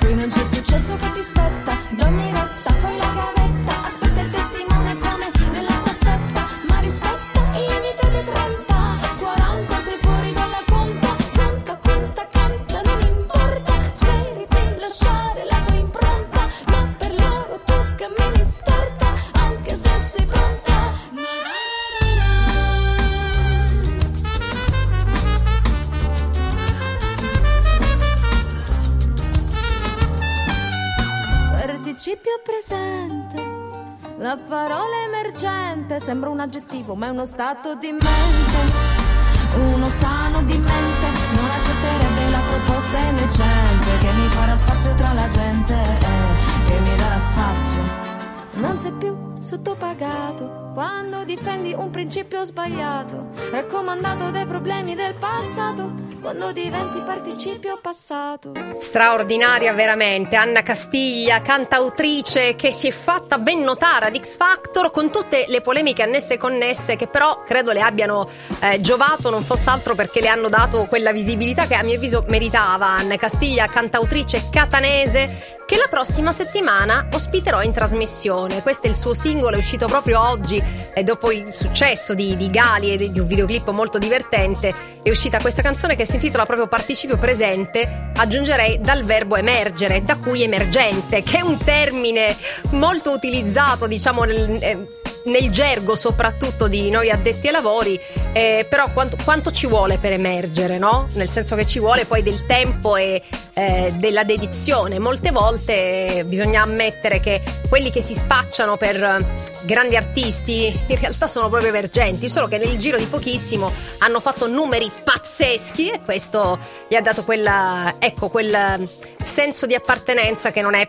qui non c'è successo che ti spetta. Dammi retta, fai la gavetta, aspetta il testimone come nella staffetta, ma rispetta il limite di trenta, quaranta. Participio presente, la parola emergente sembra un aggettivo ma è uno stato di mente, uno sano di mente non accetterebbe la proposta indecente che mi farà spazio tra la gente, eh, che mi darà sazio. Non sei più sottopagato quando difendi un principio sbagliato, raccomandato dai problemi del passato, quando diventi participio passato. Straordinaria veramente Anna Castiglia, cantautrice che si è fatta ben notare ad X Factor con tutte le polemiche annesse e connesse, che però credo le abbiano eh, giovato, non fosse altro perché le hanno dato quella visibilità che a mio avviso meritava. Anna Castiglia, cantautrice catanese, che la prossima settimana ospiterò in trasmissione. Questo è il suo singolo, è uscito proprio oggi e dopo il successo di, di Gali e di un videoclip molto divertente è uscita questa canzone che si intitola proprio Participio presente, aggiungerei dal verbo emergere, da cui emergente, che è un termine molto utilizzato diciamo nel, eh, nel gergo soprattutto di noi addetti ai lavori, eh, però quanto, quanto ci vuole per emergere, no? Nel senso che ci vuole poi del tempo e eh, della dedizione. Molte volte eh, bisogna ammettere che quelli che si spacciano per eh, grandi artisti in realtà sono proprio emergenti, solo che nel giro di pochissimo hanno fatto numeri pazzeschi e questo gli ha dato quella, ecco, quel senso di appartenenza che non è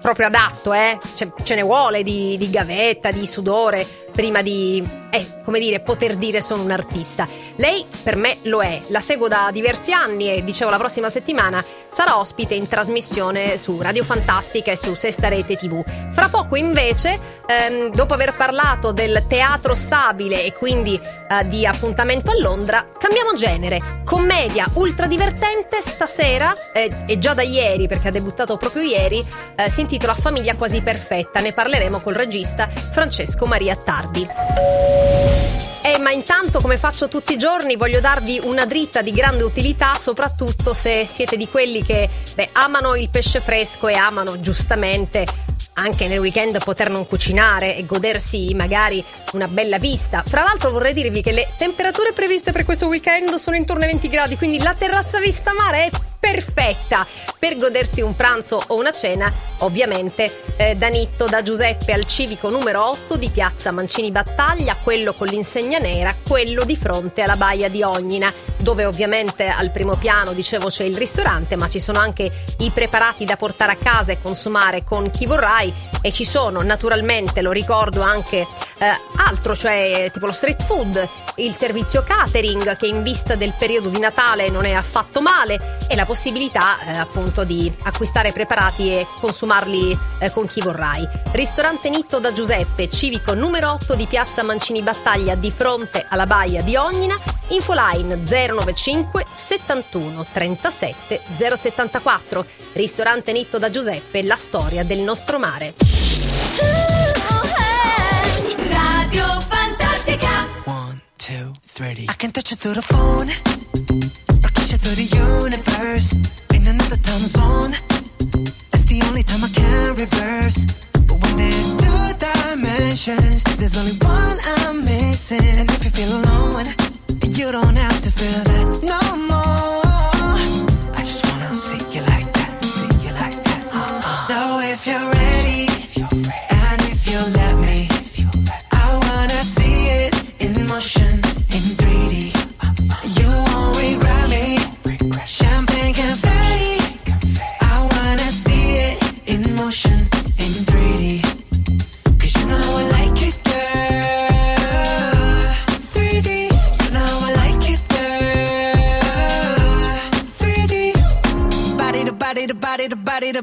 proprio adatto, eh? Cioè, ce ne vuole di, di gavetta, di sudore prima di, eh, come dire, poter dire sono un artista. Lei per me lo è, la seguo da diversi anni e dicevo la prossima settimana sarà ospite in trasmissione su Radio Fantastica e su Sesta Rete tivù. Fra poco invece, ehm, dopo aver parlato del Teatro Stabile e quindi eh, di Appuntamento a Londra, cambiamo genere. Commedia ultra divertente stasera, eh, e già da ieri perché ha debuttato proprio ieri, eh, si intitola Famiglia quasi perfetta, ne parleremo col regista Francesco Maria Attardi. Eh, ma intanto, come faccio tutti i giorni, voglio darvi una dritta di grande utilità, soprattutto se siete di quelli che beh, amano il pesce fresco e amano giustamente anche nel weekend poter non cucinare e godersi magari una bella vista. Fra l'altro vorrei dirvi che le temperature previste per questo weekend sono intorno ai venti gradi, quindi la terrazza vista mare è perfetta per godersi un pranzo o una cena, ovviamente eh, da Nitto, da Giuseppe al civico numero otto di piazza Mancini Battaglia, quello con l'insegna nera, quello di fronte alla baia di Ognina, dove ovviamente al primo piano dicevo c'è il ristorante, ma ci sono anche i preparati da portare a casa e consumare con chi vorrai, e ci sono naturalmente, lo ricordo, anche eh, altro, cioè tipo lo street food, il servizio catering che in vista del periodo di Natale non è affatto male, e la possibilità eh, appunto di acquistare preparati e consumarli eh, con chi vorrai. Ristorante Nitto da Giuseppe, civico numero otto di piazza Mancini Battaglia, di fronte alla baia di Ognina. Infoline zero novantacinque settantuno trentasette zero settantaquattro. Ristorante Nitto da Giuseppe, la storia del nostro mare. Radio Fantastica. One, two, three. I can touch you through the phone. To the universe, in another time zone. That's the only time I can reverse. But when there's two dimensions, there's only one I'm missing. And if you feel alone, then you don't have to feel that no more. I just wanna see you like that, see you like that. Uh-uh. So if you're ready, if you're ready, and if you let me, if you let me, I wanna see it in motion, in three D. Uh-uh. You won't regret me. Champagne confetti, I wanna see it in motion, in three D. Cause you know I like it, girl, three D. You know I like it, girl, three D. Body to body to body to body to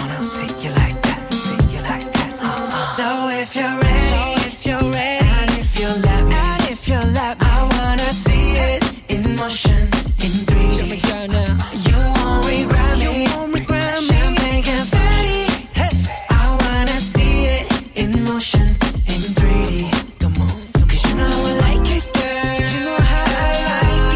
wanna see you like that, see you like that. Uh-uh. So if you're ready, so if you're ready, and if you let me, and if you let me, I wanna see it in motion, in three D. You won't regret me. You won't regret me. Champagne confetti. Hey. I wanna see it in motion, in three D. Come on, come on. Cause you know I like it, girl. You know how I like it.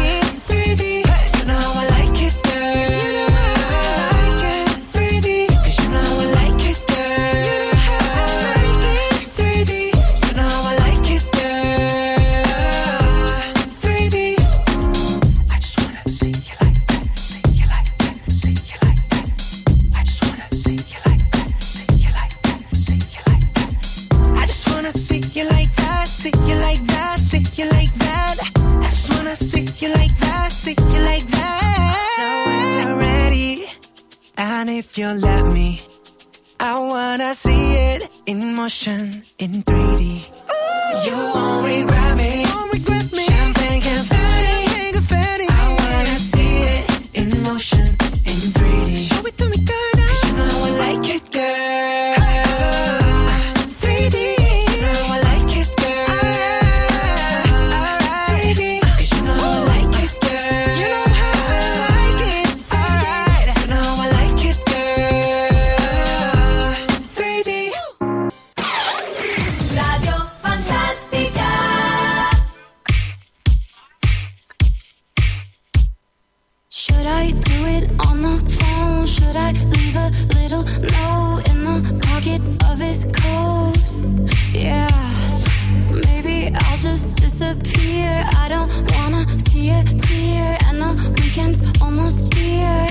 like that, sick you like that. So when you're ready, and if you let me, I wanna see it in motion, in three D. Ooh. You won't regret me. Won't regret me. Champagne confetti. Champagne confetti. I wanna see it in motion, in three D. Show it to me, girl. 'Cause you know I like it, girl. three D. You know I like it, girl. Alright. three D. 'Cause you know I like it, girl. You know how I like it. Alright. You know I like it, girl. three D. Radio Fantastica. Should I do it on the phone? Should I leave a little note in the pocket of his coat? Yeah, maybe I'll just disappear. I don't wanna see a tear, and the weekend's almost here.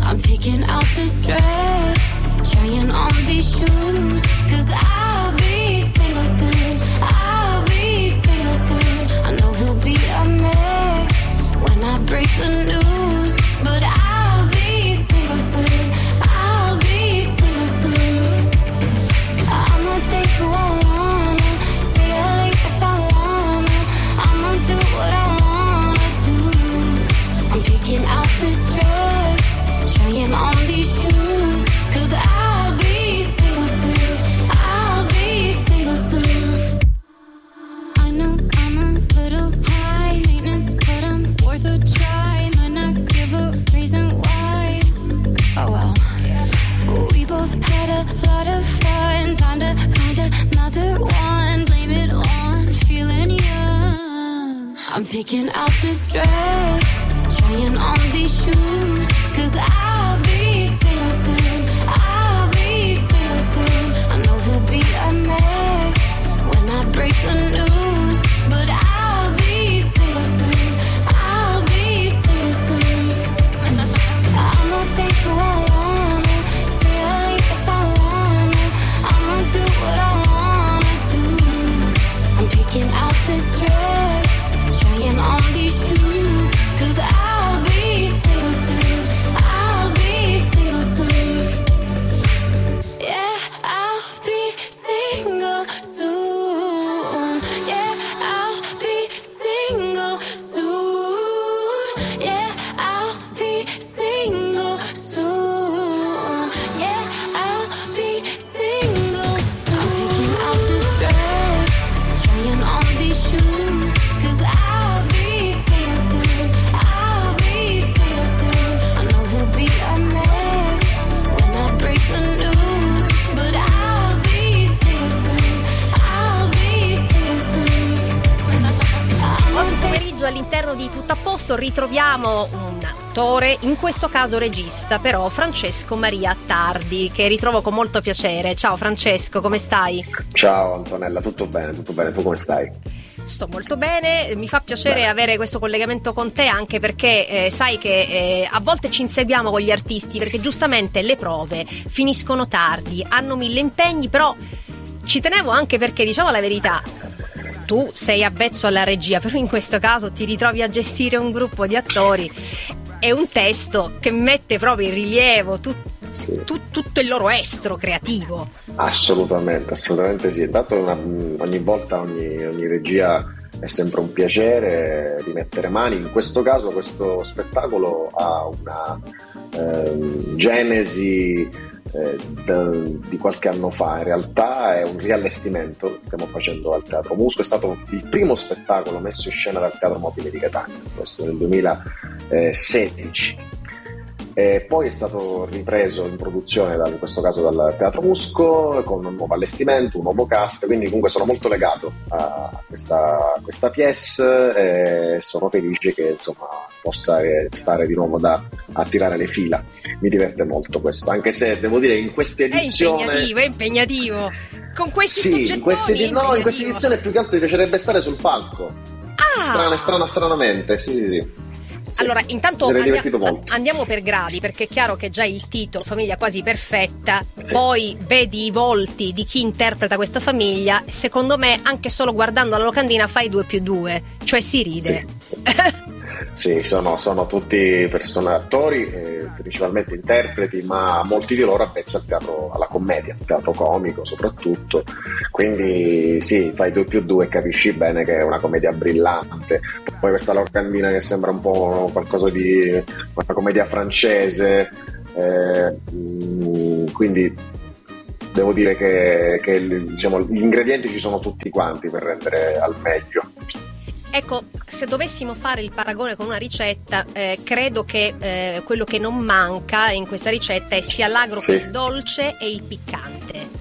I'm picking out this dress, trying on these shoes, 'cause I'll be single soon. I'll be single soon. I know he'll be a mess when I break the news, but I'll be single soon. I'll be single soon. I'ma take who I wanna, stay up late if I wanna. I'ma do what I wanna do. I'm picking out this dress, trying on these shoes, 'cause I'll be single soon. I'll be single soon. I know I'm a little high maintenance, but I'm worth a try. Might not give a reason why. Oh well. We both had a lot of fun. Time to find another one. Blame it on feeling young. I'm picking out this dress, trying on these shoes, 'cause I'll be single soon. I'll be single soon. I know he'll be a mess when I break the news, but I'll be single soon. I'll be single soon. I'ma take who I wanna, stay up late if I wanna. I'ma do what I wanna do. I'm picking out this dress, trying on these shoes, 'cause I'll be single soon. I'll be single soon. Yeah, I'll be single soon. Yeah, I'll be single soon. Yeah, I'll be single soon. Yeah, I'll be single soon. I'm picking out this dress, trying on these shoes, 'cause I'll be single soon. I'll be single soon. I know he'll be a mess when I break the news, but I'll be single soon. I'll be single soon. I'ma Oggi take- pomeriggio all'interno di Tutto a Posto ritroviamo un attore, in questo caso regista, però Francesco Maria Attardi, che ritrovo con molto piacere. Ciao Francesco, come stai? Ciao Antonella, tutto bene, tutto bene, tu come stai? Sto molto bene, mi fa piacere Beh. avere questo collegamento con te, anche perché eh, sai che eh, a volte ci inseguiamo con gli artisti perché giustamente le prove finiscono tardi, hanno mille impegni, però ci tenevo anche perché, diciamo la verità, tu sei avvezzo alla regia, però in questo caso ti ritrovi a gestire un gruppo di attori e un testo che mette proprio in rilievo tutto. Sì. Tu, tutto il loro estro creativo. Assolutamente, assolutamente sì. Intanto una, ogni volta ogni, ogni regia è sempre un piacere di mettere mani. In questo caso questo spettacolo ha una eh, genesi eh, da, di qualche anno fa. In realtà è un riallestimento che stiamo facendo al Teatro Musco. È stato il primo spettacolo messo in scena dal Teatro Mobile di Catania, questo nel duemilasedici. E poi è stato ripreso in produzione, da, in questo caso dal Teatro Musco, con un nuovo allestimento, un nuovo cast, quindi comunque sono molto legato a questa, a questa pièce e sono felice che insomma possa stare di nuovo da, a tirare le fila. Mi diverte molto questo, anche se devo dire in questa edizione... È impegnativo, è impegnativo, con questi sì, soggettoni in questi, è No, in questa edizione più che altro mi piacerebbe stare sul palco, ah. strana, strana, stranamente, sì sì sì. Sì, allora, intanto andiamo, andiamo per gradi, perché è chiaro che già il titolo, Famiglia quasi perfetta, sì. Poi vedi i volti di chi interpreta questa famiglia. Secondo me, anche solo guardando la locandina, fai due più due, cioè si ride. Sì, sì. Sì, sono, sono tutti persone, attori, eh, principalmente interpreti, ma molti di loro appezzano il teatro, alla commedia, il teatro comico soprattutto, quindi sì, fai due più due e capisci bene che è una commedia brillante. Poi questa locandina che sembra un po' qualcosa di una commedia francese, eh, quindi devo dire che, che diciamo, gli ingredienti ci sono tutti quanti per rendere al meglio. Ecco, se dovessimo fare il paragone con una ricetta, eh, credo che eh, quello che non manca in questa ricetta è sia l'agro che il dolce e il piccante.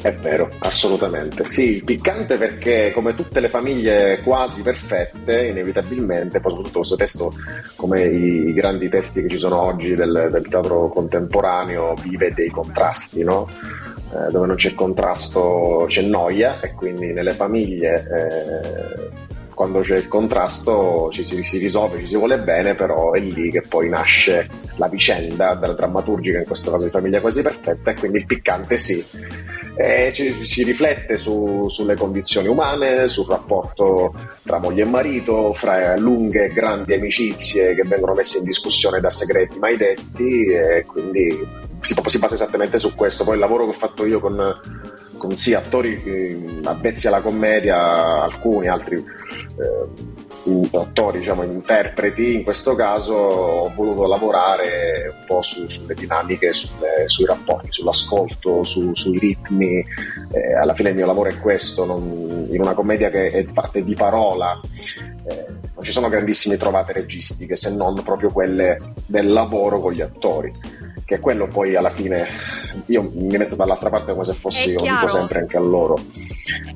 È vero, assolutamente. Sì, il piccante, perché come tutte le famiglie quasi perfette, inevitabilmente, poi soprattutto questo testo, come i, i grandi testi che ci sono oggi del, del teatro contemporaneo, vive dei contrasti, no? Dove non c'è contrasto c'è noia, e quindi nelle famiglie, eh, quando c'è il contrasto ci si, si risolve, ci si vuole bene, però è lì che poi nasce la vicenda della drammaturgica, in questo caso di Famiglia quasi perfetta, e quindi il piccante sì, e ci, si riflette su, sulle condizioni umane, sul rapporto tra moglie e marito, fra lunghe e grandi amicizie che vengono messe in discussione da segreti mai detti, e quindi Si, si basa esattamente su questo. Poi il lavoro che ho fatto io con, con sì, attori avvezzi alla commedia, alcuni altri eh, attori, diciamo interpreti, in questo caso ho voluto lavorare un po' su, sulle dinamiche, sulle, sui rapporti, sull'ascolto, su, sui ritmi, eh, alla fine il mio lavoro è questo, non, in una commedia che è parte di parola, eh, non ci sono grandissime trovate registiche, se non proprio quelle del lavoro con gli attori, che è quello poi alla fine. Io mi metto dall'altra parte come se fossi, io dico sempre anche a loro,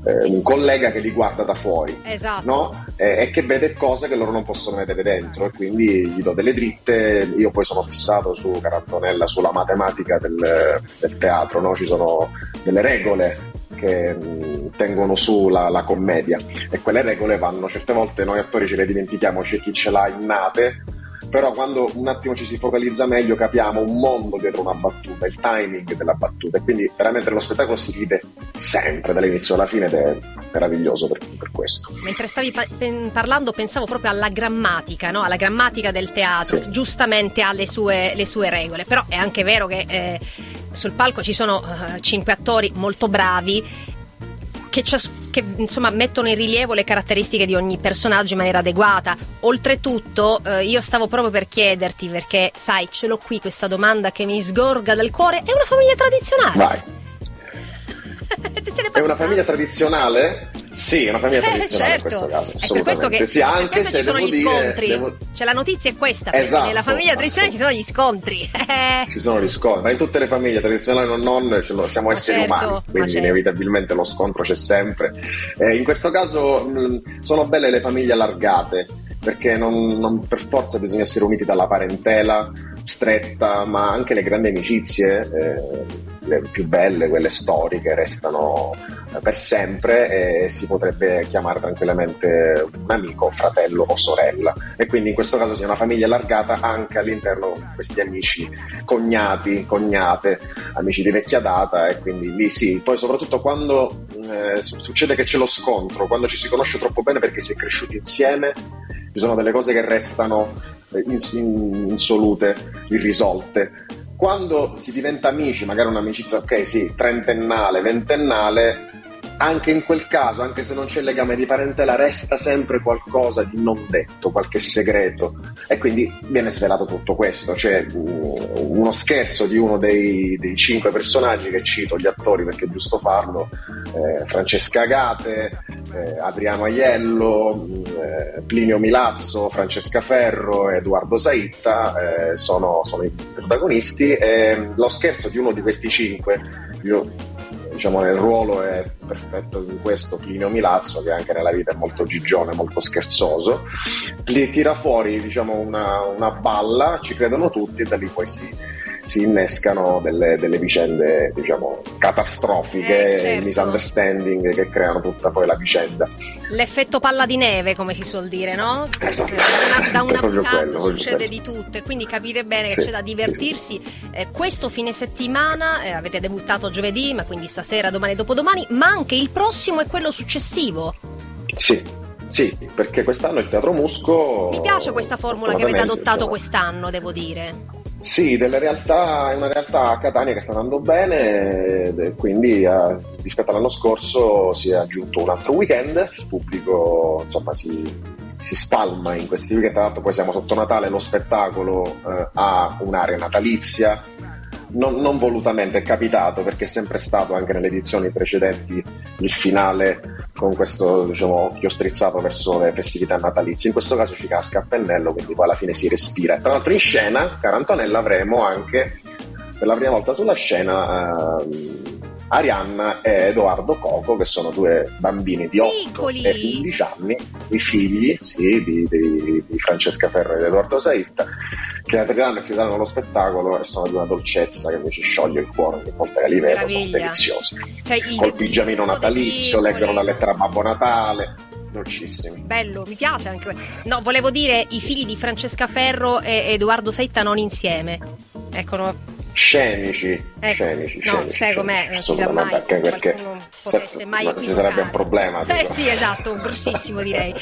eh, un collega che li guarda da fuori, esatto, no? e, e che vede cose che loro non possono vedere dentro, e quindi gli do delle dritte. Io poi sono fissato su Antonella, sulla matematica del, del teatro, no? Ci sono delle regole che mh, tengono su la, la commedia, e quelle regole vanno, certe volte noi attori ce le dimentichiamo, c'è chi ce l'ha innate, però quando un attimo ci si focalizza meglio capiamo un mondo dietro una battuta, il timing della battuta, e quindi veramente lo spettacolo si ride sempre dall'inizio alla fine ed è meraviglioso per, per questo. Mentre stavi pa- parlando pensavo proprio alla grammatica, no? Alla grammatica del teatro, sì. Giustamente ha le sue, le sue regole, però è anche vero che eh, sul palco ci sono eh, cinque attori molto bravi Che, cias- che insomma mettono in rilievo le caratteristiche di ogni personaggio in maniera adeguata. Oltretutto eh, io stavo proprio per chiederti, perché sai, ce l'ho qui questa domanda che mi sgorga dal cuore: è una famiglia tradizionale? Vai. È una famiglia tradizionale? Sì, è una famiglia tradizionale, eh, certo. In questo caso è per questo che sì, anche per questo se ci sono gli dire, scontri devo... cioè la notizia è questa, esatto, nella famiglia tradizionale ci sono gli scontri ci sono gli scontri, ma in tutte le famiglie tradizionali o non, cioè, siamo ma esseri certo, umani, quindi certo. Inevitabilmente lo scontro c'è sempre, eh, in questo caso mh, sono belle le famiglie allargate, perché non, non per forza bisogna essere uniti dalla parentela stretta, ma anche le grandi amicizie, eh, le più belle, quelle storiche, restano per sempre, e si potrebbe chiamare tranquillamente un amico, fratello o sorella, e quindi in questo caso sia una famiglia allargata anche all'interno di questi amici, cognati, cognate, amici di vecchia data, e quindi lì sì. Poi soprattutto quando eh, succede che c'è lo scontro, quando ci si conosce troppo bene perché si è cresciuti insieme, ci sono delle cose che restano insolute, irrisolte. Quando si diventa amici, magari un'amicizia, ok, sì, trentennale, ventennale, anche in quel caso, anche se non c'è legame di parentela, resta sempre qualcosa di non detto, qualche segreto, e quindi viene svelato tutto questo. C'è uno scherzo di uno dei, dei cinque personaggi, che cito gli attori perché è giusto farlo, eh, Francesca Agate, eh, Adriano Aiello, eh, Plinio Milazzo, Francesca Ferro, Edoardo Saitta, eh, sono, sono i protagonisti, e lo scherzo di uno di questi cinque, io diciamo nel ruolo è perfetto in questo Plinio Milazzo, che anche nella vita è molto gigione, molto scherzoso, li tira fuori diciamo una, una balla, ci credono tutti, e da lì poi si, si innescano delle, delle vicende diciamo catastrofiche, eh, certo. Misunderstanding che creano tutta poi la vicenda, l'effetto palla di neve come si suol dire, no? Esatto. Eh, da una puntata succede di tutto, e quindi capite bene che sì, c'è da divertirsi, sì, sì. Eh, questo fine settimana eh, avete debuttato giovedì, ma quindi stasera, domani e dopodomani, ma anche il prossimo e quello successivo. Sì, Sì, perché quest'anno il Teatro Musco... Mi piace questa formula che avete adottato quest'anno, devo dire. Sì, delle realtà, è una realtà a Catania che sta andando bene, quindi eh, rispetto all'anno scorso si è aggiunto un altro weekend, il pubblico insomma si, si spalma in questi weekend, tra l'altro poi siamo sotto Natale, lo spettacolo eh, ha un'area natalizia, non, non volutamente è capitato perché è sempre stato anche nelle edizioni precedenti il finale con questo diciamo occhio strizzato verso le festività natalizie. In questo caso ci casca a pennello, quindi poi alla fine si respira. Tra l'altro in scena, cara Antonella, avremo anche per la prima volta sulla scena eh, Arianna e Edoardo Coco, che sono due bambini di otto e quindici anni, i figli sì, di, di, di Francesca Ferro ed Edoardo Saitta, che apriranno e chiuderanno lo spettacolo e sono di una dolcezza che mi ci scioglie il cuore ogni volta che li vedo, sono deliziosi. Cioè, col il pigiamino natalizio, leggono la lettera a Babbo Natale. Dolcissimi. Bello, mi piace anche. No, volevo dire i figli di Francesca Ferro e Edoardo Saitta non insieme. Ecco. Scenici, ecco, scenici, no, scenici, sai com'è, non si sa mai, anche perché se, mai ma ci sarebbe un problema. Eh sì, esatto, un grossissimo direi.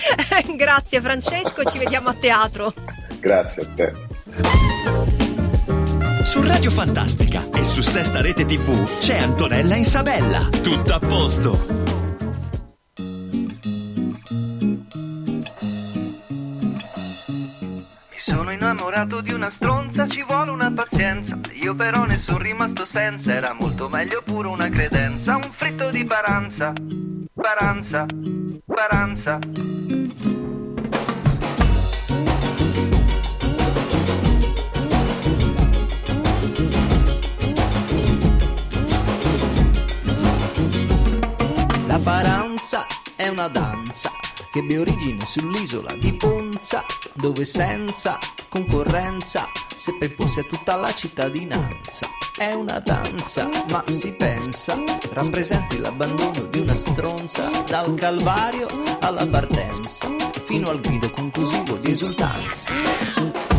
Grazie Francesco, ci vediamo a teatro. Grazie a te. Su Radio Fantastica e su Sesta Rete tivù c'è Antonella Insabella, tutto a posto. Sono innamorato di una stronza, ci vuole una pazienza. Io però ne sono rimasto senza. Era molto meglio pure una credenza. Un fritto di paranza, paranza, paranza. La paranza è una danza che ebbe origine sull'isola di Ponza, dove senza concorrenza seppe imporsi a tutta la cittadinanza. È una danza, ma si pensa, rappresenti l'abbandono di una stronza, dal calvario alla partenza, fino al grido conclusivo di esultanza.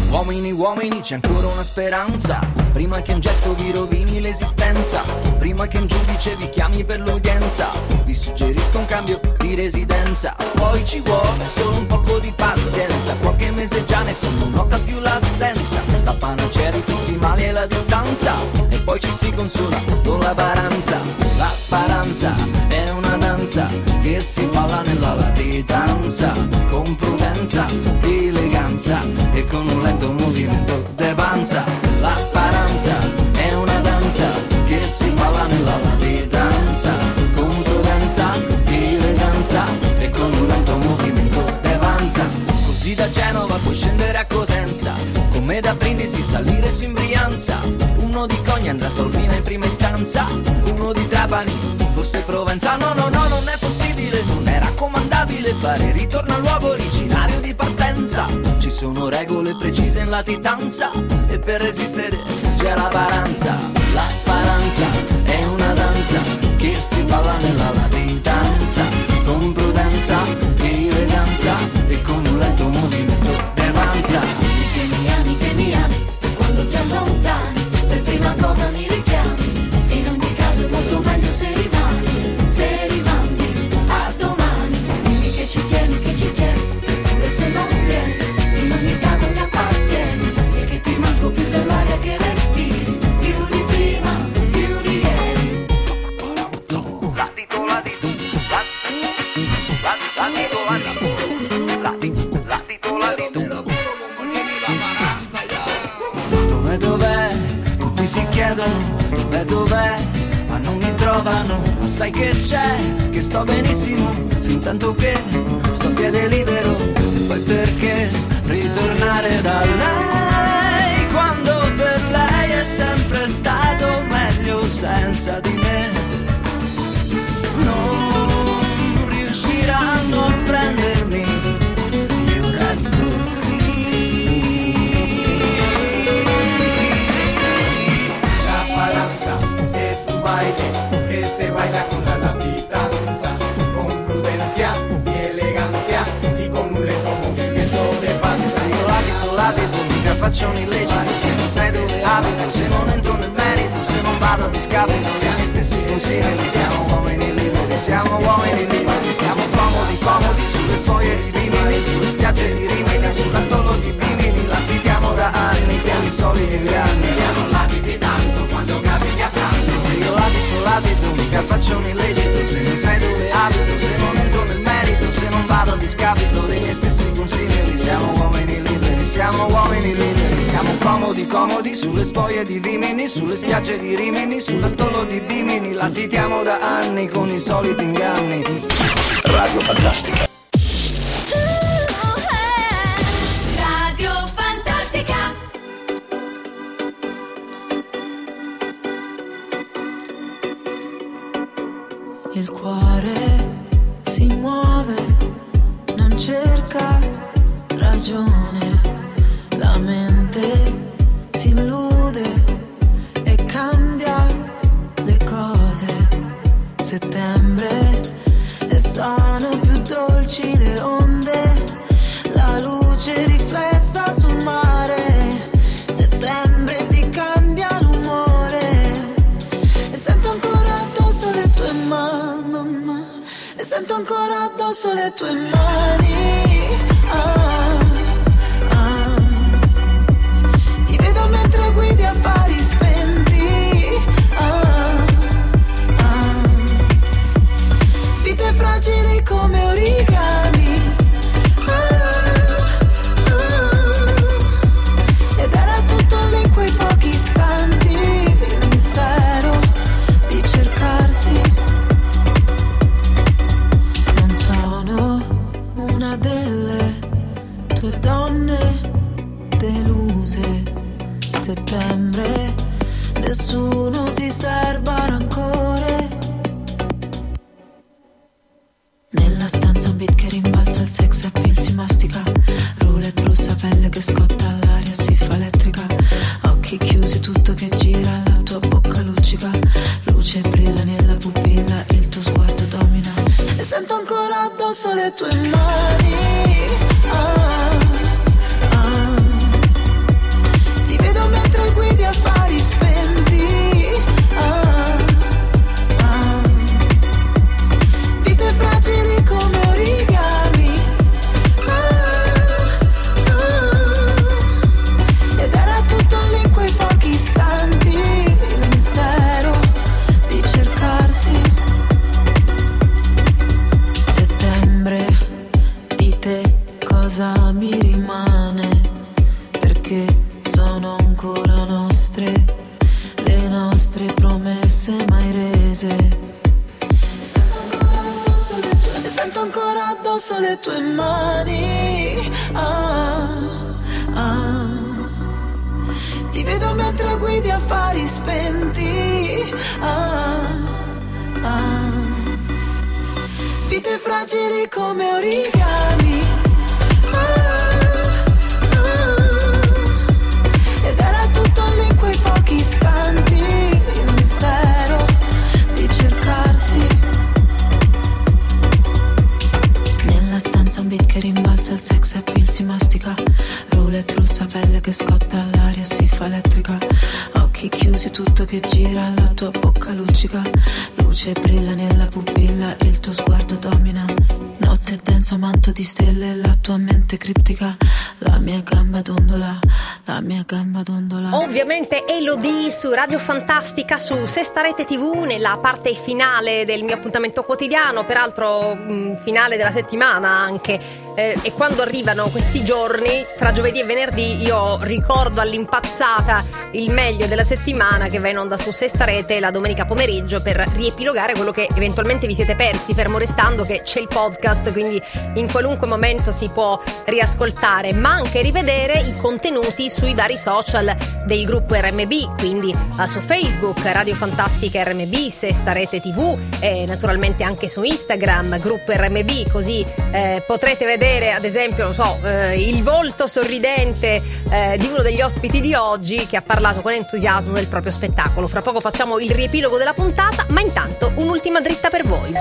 Uomini, uomini, c'è ancora una speranza, prima che un gesto vi rovini l'esistenza, prima che un giudice vi chiami per l'udienza, vi suggerisco un cambio di residenza. Poi ci vuole solo un poco di pazienza, qualche mese già nessuno nota più l'assenza, la panacea di tutti i mali e la distanza, e poi ci si consola con la paranza. La paranza è una danza che si balla nella latitanza, con prudenza, eleganza e con un lento un movimento de panza. La paranza è una danza che si balla nella latitanza, con prudenza, eleganza e con un lento movimento de panza. Così da Genova puoi scendere a Cosenza, come da Brindisi salire su in Brianza, uno di Cogna andrà a Torino in prima istanza, uno di Trapani forse Provenza. No no no, non è possibile, non è raccomandabile fare ritorno al luogo originario di partenza. Ci sono regole precise in latitanza e per resistere c'è la paranza. La paranza è una danza che si balla nella latitanza, con prudenza, eleganza e con un lento movimento de panza. Che mi ami, che mi ami, quando ti allontani per prima cosa mi richiami, in ogni caso è molto meglio se rimani, se rimandi a domani. Dimmi che ci tieni, che ci tieni, e se non vieni, in ogni caso mi appartieni, e che ti manco più dell'aria che respiri, più di prima, più di ieri. La tito, la tito, la tito, la tito, la tito, la tito, la tito. Dov'è, dov'è? Tutti si chiedono dov'è, dov'è, ma non mi trovano. Ma sai che c'è, che sto benissimo, fin tanto che sto a piede libero. E poi perché ritornare da lei, quando per lei è sempre stato meglio senza di me? Non riusciranno a prendermi, io resto qui. La paranza es un baile que se baila con la latitanza, con prudencia y elegancia y con un lento movimiento de panza. Io l'abito, l'abito, mica faccio un illecito, se non sai dove abito, se non entro nel merito, se non vado a discapito. che si conciliano. Siamo uomini liberi, siamo uomini liberi. Stiamo comodi, comodi sulle spoglie di Rimini, sulle spiagge di Rimini, sull'atollo di Bimini. La viviamo da anni, piani solidi e grandi. Siamo l'abiti tanto quando capiti a tanto. Se io l'abito, l'abito, mica faccio un illegito. Se non sai dove abito, se non entro nel merito, se non vado a discapito dei miei stessi consigli. Siamo uomini liberi, siamo uomini liberi. Siamo comodi, comodi, sulle spoglie di Vimini, sulle spiagge di Rimini, sull'atollo di Bimini. Latitiamo da anni con i soliti inganni. Radio Fantastica. Radio Fantastica. Il cuore si muove, non cerca ragione. La mente si illude e cambia le cose. Settembre e sono più dolci le onde, la luce riflessa sul mare. Settembre ti cambia l'umore e sento ancora addosso le tue mani, mamma. E sento ancora addosso le tue mani. Ah. Guidi affari spenti, ah, ah. Vite fragili come origami, ah, ah. Ed era tutto lì in quei pochi istanti, il mistero di cercarsi. Non sono una delle tue donne deluse. Settembre, nessuno ti serba rancore. Nella stanza un beat che rimbalza, il sex appeal si mastica. Roulette rossa, pelle che scotta, l'aria si fa elettrica. Occhi chiusi, tutto che gira, la tua bocca luccica. Luce brilla nella pupilla, il tuo sguardo domina. E sento ancora addosso le tue mani, ah. Guidi affari spenti, ah, ah. Vite fragili come origami, ah, ah. Ed era tutto lì in quei pochi istanti, il mistero di cercarsi. Settembre, di te cosa mi rimane? Perché sono ancora nostre le nostre promesse mai rese. E sento ancora addosso le tue mani, ah, ah. Ti vedo mentre guidi affari spenti, ah, ah. Vite fragili come origami, ah. Quei pochi istanti, il mistero di cercarsi. Nella stanza un beat che rimbalza, il sex appeal si mastica. Roulette russa, pelle che scotta, l'aria si fa elettrica. Occhi chiusi, tutto che gira, la tua bocca luccica. Luce brilla nella pupilla, il tuo sguardo domina. Notte densa, manto di stelle, la tua mente criptica. La mia gamba dondola, la mia gamba dondola. Ovviamente Elodie su Radio Fantastica, su Sesta Rete tivù, nella parte finale del mio appuntamento quotidiano, peraltro mh, finale della settimana anche, eh, e quando arrivano questi giorni, fra giovedì e venerdì, io ricordo all'impazzata il meglio della settimana che va in onda su Sesta Rete la domenica pomeriggio per riepilogare quello che eventualmente vi siete persi, fermo restando che c'è il podcast, quindi in qualunque momento si può riascoltare, ma anche rivedere i contenuti sui vari social del gruppo R M B, quindi su Facebook Radio Fantastica R M B, Sesta Rete tivù, e naturalmente anche su Instagram gruppo R M B, così eh, potrete vedere ad esempio, non so, eh, il volto sorridente eh, di uno degli ospiti di oggi che ha parlato con entusiasmo del proprio spettacolo. Fra poco facciamo il riepilogo della puntata, ma intanto un'ultima dritta per voi.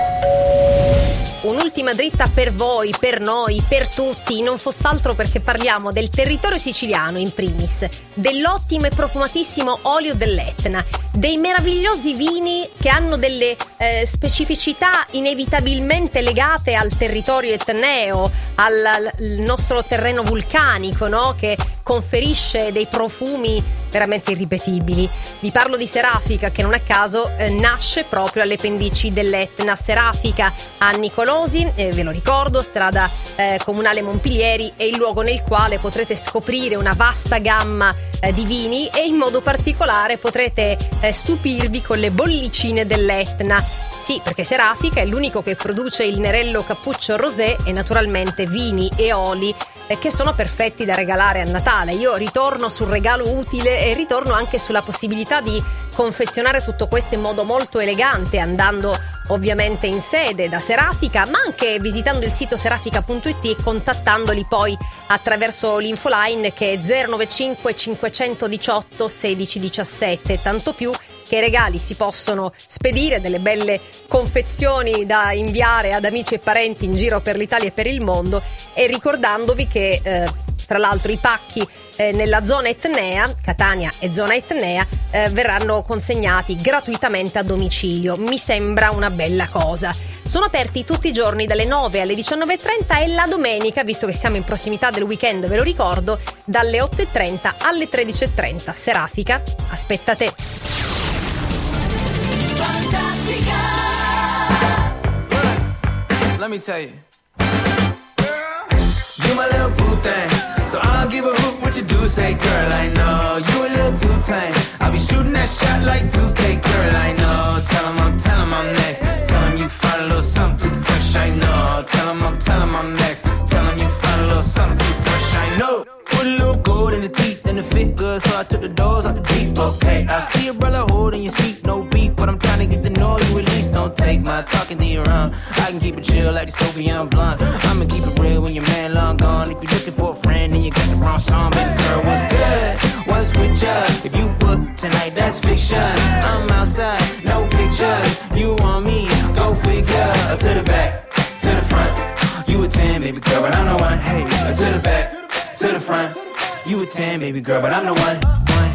Un'ultima dritta per voi, per noi, per tutti, non foss'altro perché parliamo del territorio siciliano in primis, dell'ottimo e profumatissimo olio dell'Etna, dei meravigliosi vini che hanno delle eh, specificità inevitabilmente legate al territorio etneo, al, al nostro terreno vulcanico, no? Che conferisce dei profumi veramente irripetibili. Vi parlo di Serafica, che non a caso eh, nasce proprio alle pendici dell'Etna. Serafica a Nicolosi, eh, ve lo ricordo, strada eh, comunale Montpilieri, è il luogo nel quale potrete scoprire una vasta gamma eh, di vini, e in modo particolare potrete eh, stupirvi con le bollicine dell'Etna. Sì, perché Serafica è l'unico che produce il Nerello Cappuccio Rosé e naturalmente vini e oli eh, che sono perfetti da regalare a Natale. Io ritorno sul regalo utile e ritorno anche sulla possibilità di confezionare tutto questo in modo molto elegante, andando ovviamente in sede da Serafica, ma anche visitando il sito serafica punto it e contattandoli poi attraverso l'infoline, che è zero nove cinque cinque uno otto uno sei uno sette. Tanto più che i regali si possono spedire, delle belle confezioni da inviare ad amici e parenti in giro per l'Italia e per il mondo. E ricordandovi che eh, tra l'altro i pacchi eh, nella zona etnea, Catania e zona etnea, eh, verranno consegnati gratuitamente a domicilio. Mi sembra una bella cosa. Sono aperti tutti i giorni dalle nove alle diciannove e trenta e la domenica, visto che siamo in prossimità del weekend, ve lo ricordo, dalle otto e trenta alle tredici e trenta. Serafica, aspetta te. Let me tell you, girl, you my little boo thing, so I'll give a hoot what you do say, girl. I know you a little too tame. I'll be shooting that shot like two K, girl. I know. Tell 'em I'm, tell 'em I'm next. Tell 'em you find a little something too fresh. I know. Tell 'em I'm, tell 'em I'm next. Tell 'em you find a little something too fresh. I know. Put a little gold in the teeth and it fit good, so I took the doors out the deep. Okay, I see a brother holding your seat, no beef, but I'm trying to get the noise released. Don't take my talking to your own. I can keep it chill like the Soviet blunt. I'ma keep it real when your man long gone. If you're looking for a friend and you got the wrong song, baby girl, what's good? What's with ya? If you book tonight, that's fiction. I'm outside, no pictures. You want me? Go figure. To the back, to the front. You a ten, baby girl, but I'm the one. Hey, to the back. To the front, you a ten, baby girl, but I'm the one, one.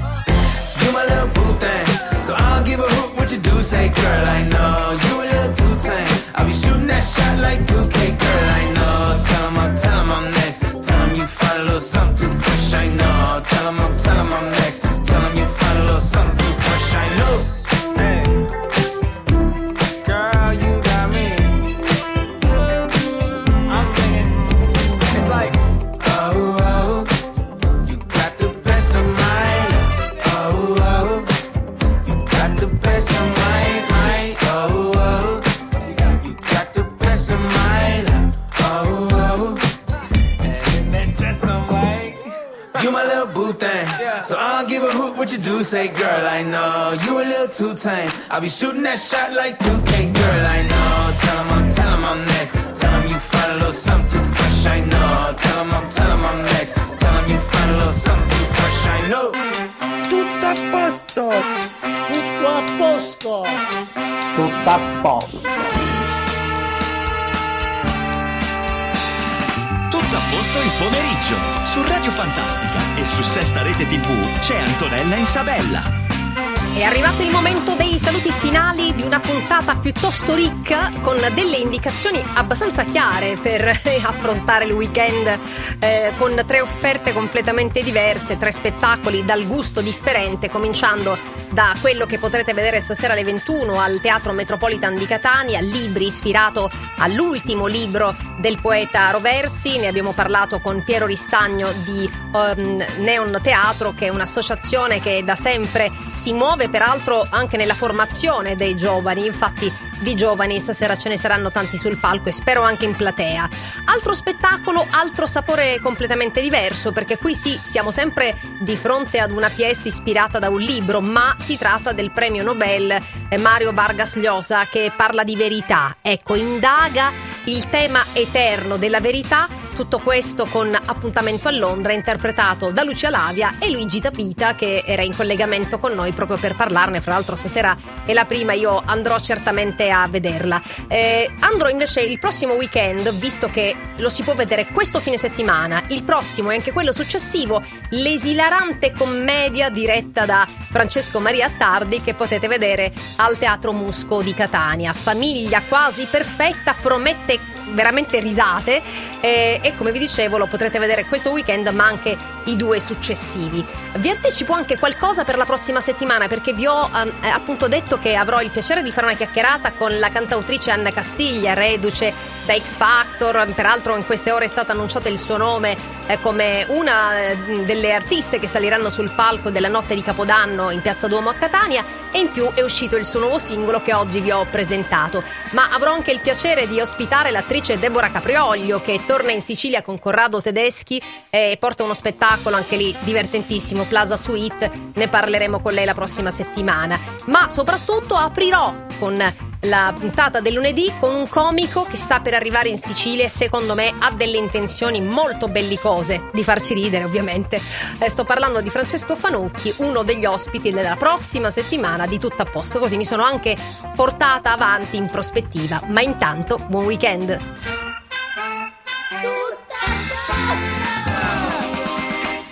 You my little boo thing, so I'll give a hoot what you do say, girl. I know you a little too tame. I'll be shooting that shot like two K, girl. I know. Tell 'em I'm, tell 'em I'm next. Tell 'em you find a little something too fresh. I know. Tell 'em I'm, tell 'em I'm next. Tell 'em you find a little something too fresh. I know. So I'll give a hoot what you do say, girl. I know you a little too tame. I'll be shooting that shot like two K, girl. I know. Tell 'em I'm, tell 'em I'm next. Tell 'em you find a little something too fresh. I know. Tell 'em I'm, tell 'em I'm next. Tell 'em you find a little something too fresh. I know. Tutto a posto. Tutto a posto. Tutto a posto. Tutto a posto il pomeriggio su Radio Fantastica, e su Sesta Rete tivù c'è Antonella Insabella. È arrivato il momento dei saluti finali di una puntata piuttosto ricca, con delle indicazioni abbastanza chiare per affrontare il weekend, eh, con tre offerte completamente diverse, tre spettacoli dal gusto differente, cominciando da quello che potrete vedere stasera alle ventuno al Teatro Metropolitan di Catania, Libri, ispirato all'ultimo libro del poeta Roversi. Ne abbiamo parlato con Piero Ristagno di um, Neon Teatro, che è un'associazione che da sempre si muove peraltro anche nella formazione dei giovani. Infatti di giovani stasera ce ne saranno tanti sul palco e spero anche in platea. Altro spettacolo, altro sapore completamente diverso, perché qui sì, siamo sempre di fronte ad una pièce ispirata da un libro, ma si tratta del premio Nobel Mario Vargas Llosa, che parla di verità. Ecco, indaga il tema eterno della verità Tutto questo con Appuntamento a Londra, interpretato da Lucia Lavia e Luigi Tabita, che era in collegamento con noi proprio per parlarne. Fra l'altro stasera è la prima, io andrò certamente a vederla. Eh, andrò invece il prossimo weekend, visto che lo si può vedere questo fine settimana, il prossimo e anche quello successivo, l'esilarante commedia diretta da Francesco Maria Attardi, che potete vedere al Teatro Musco di Catania. Famiglia quasi perfetta promette veramente risate, eh, e come vi dicevo lo potrete vedere questo weekend ma anche i due successivi. Vi anticipo anche qualcosa per la prossima settimana, perché vi ho eh, appunto detto che avrò il piacere di fare una chiacchierata con la cantautrice Anna Castiglia, reduce da X Factor. Peraltro in queste ore è stato annunciato il suo nome eh, come una eh, delle artiste che saliranno sul palco della notte di Capodanno in Piazza Duomo a Catania, e in più è uscito il suo nuovo singolo che oggi vi ho presentato. Ma avrò anche il piacere di ospitare l'attrice Deborah Caprioglio, che torna in Sicilia con Corrado Tedeschi e porta uno spettacolo anche lì divertentissimo, Plaza Suite. Ne parleremo con lei la prossima settimana, ma soprattutto aprirò con la puntata del lunedì con un comico che sta per arrivare in Sicilia e secondo me ha delle intenzioni molto bellicose di farci ridere, ovviamente. Eh, sto parlando di Francesco Fanucchi, uno degli ospiti della prossima settimana di Tutto a Posto, così mi sono anche portata avanti in prospettiva. Ma intanto buon weekend!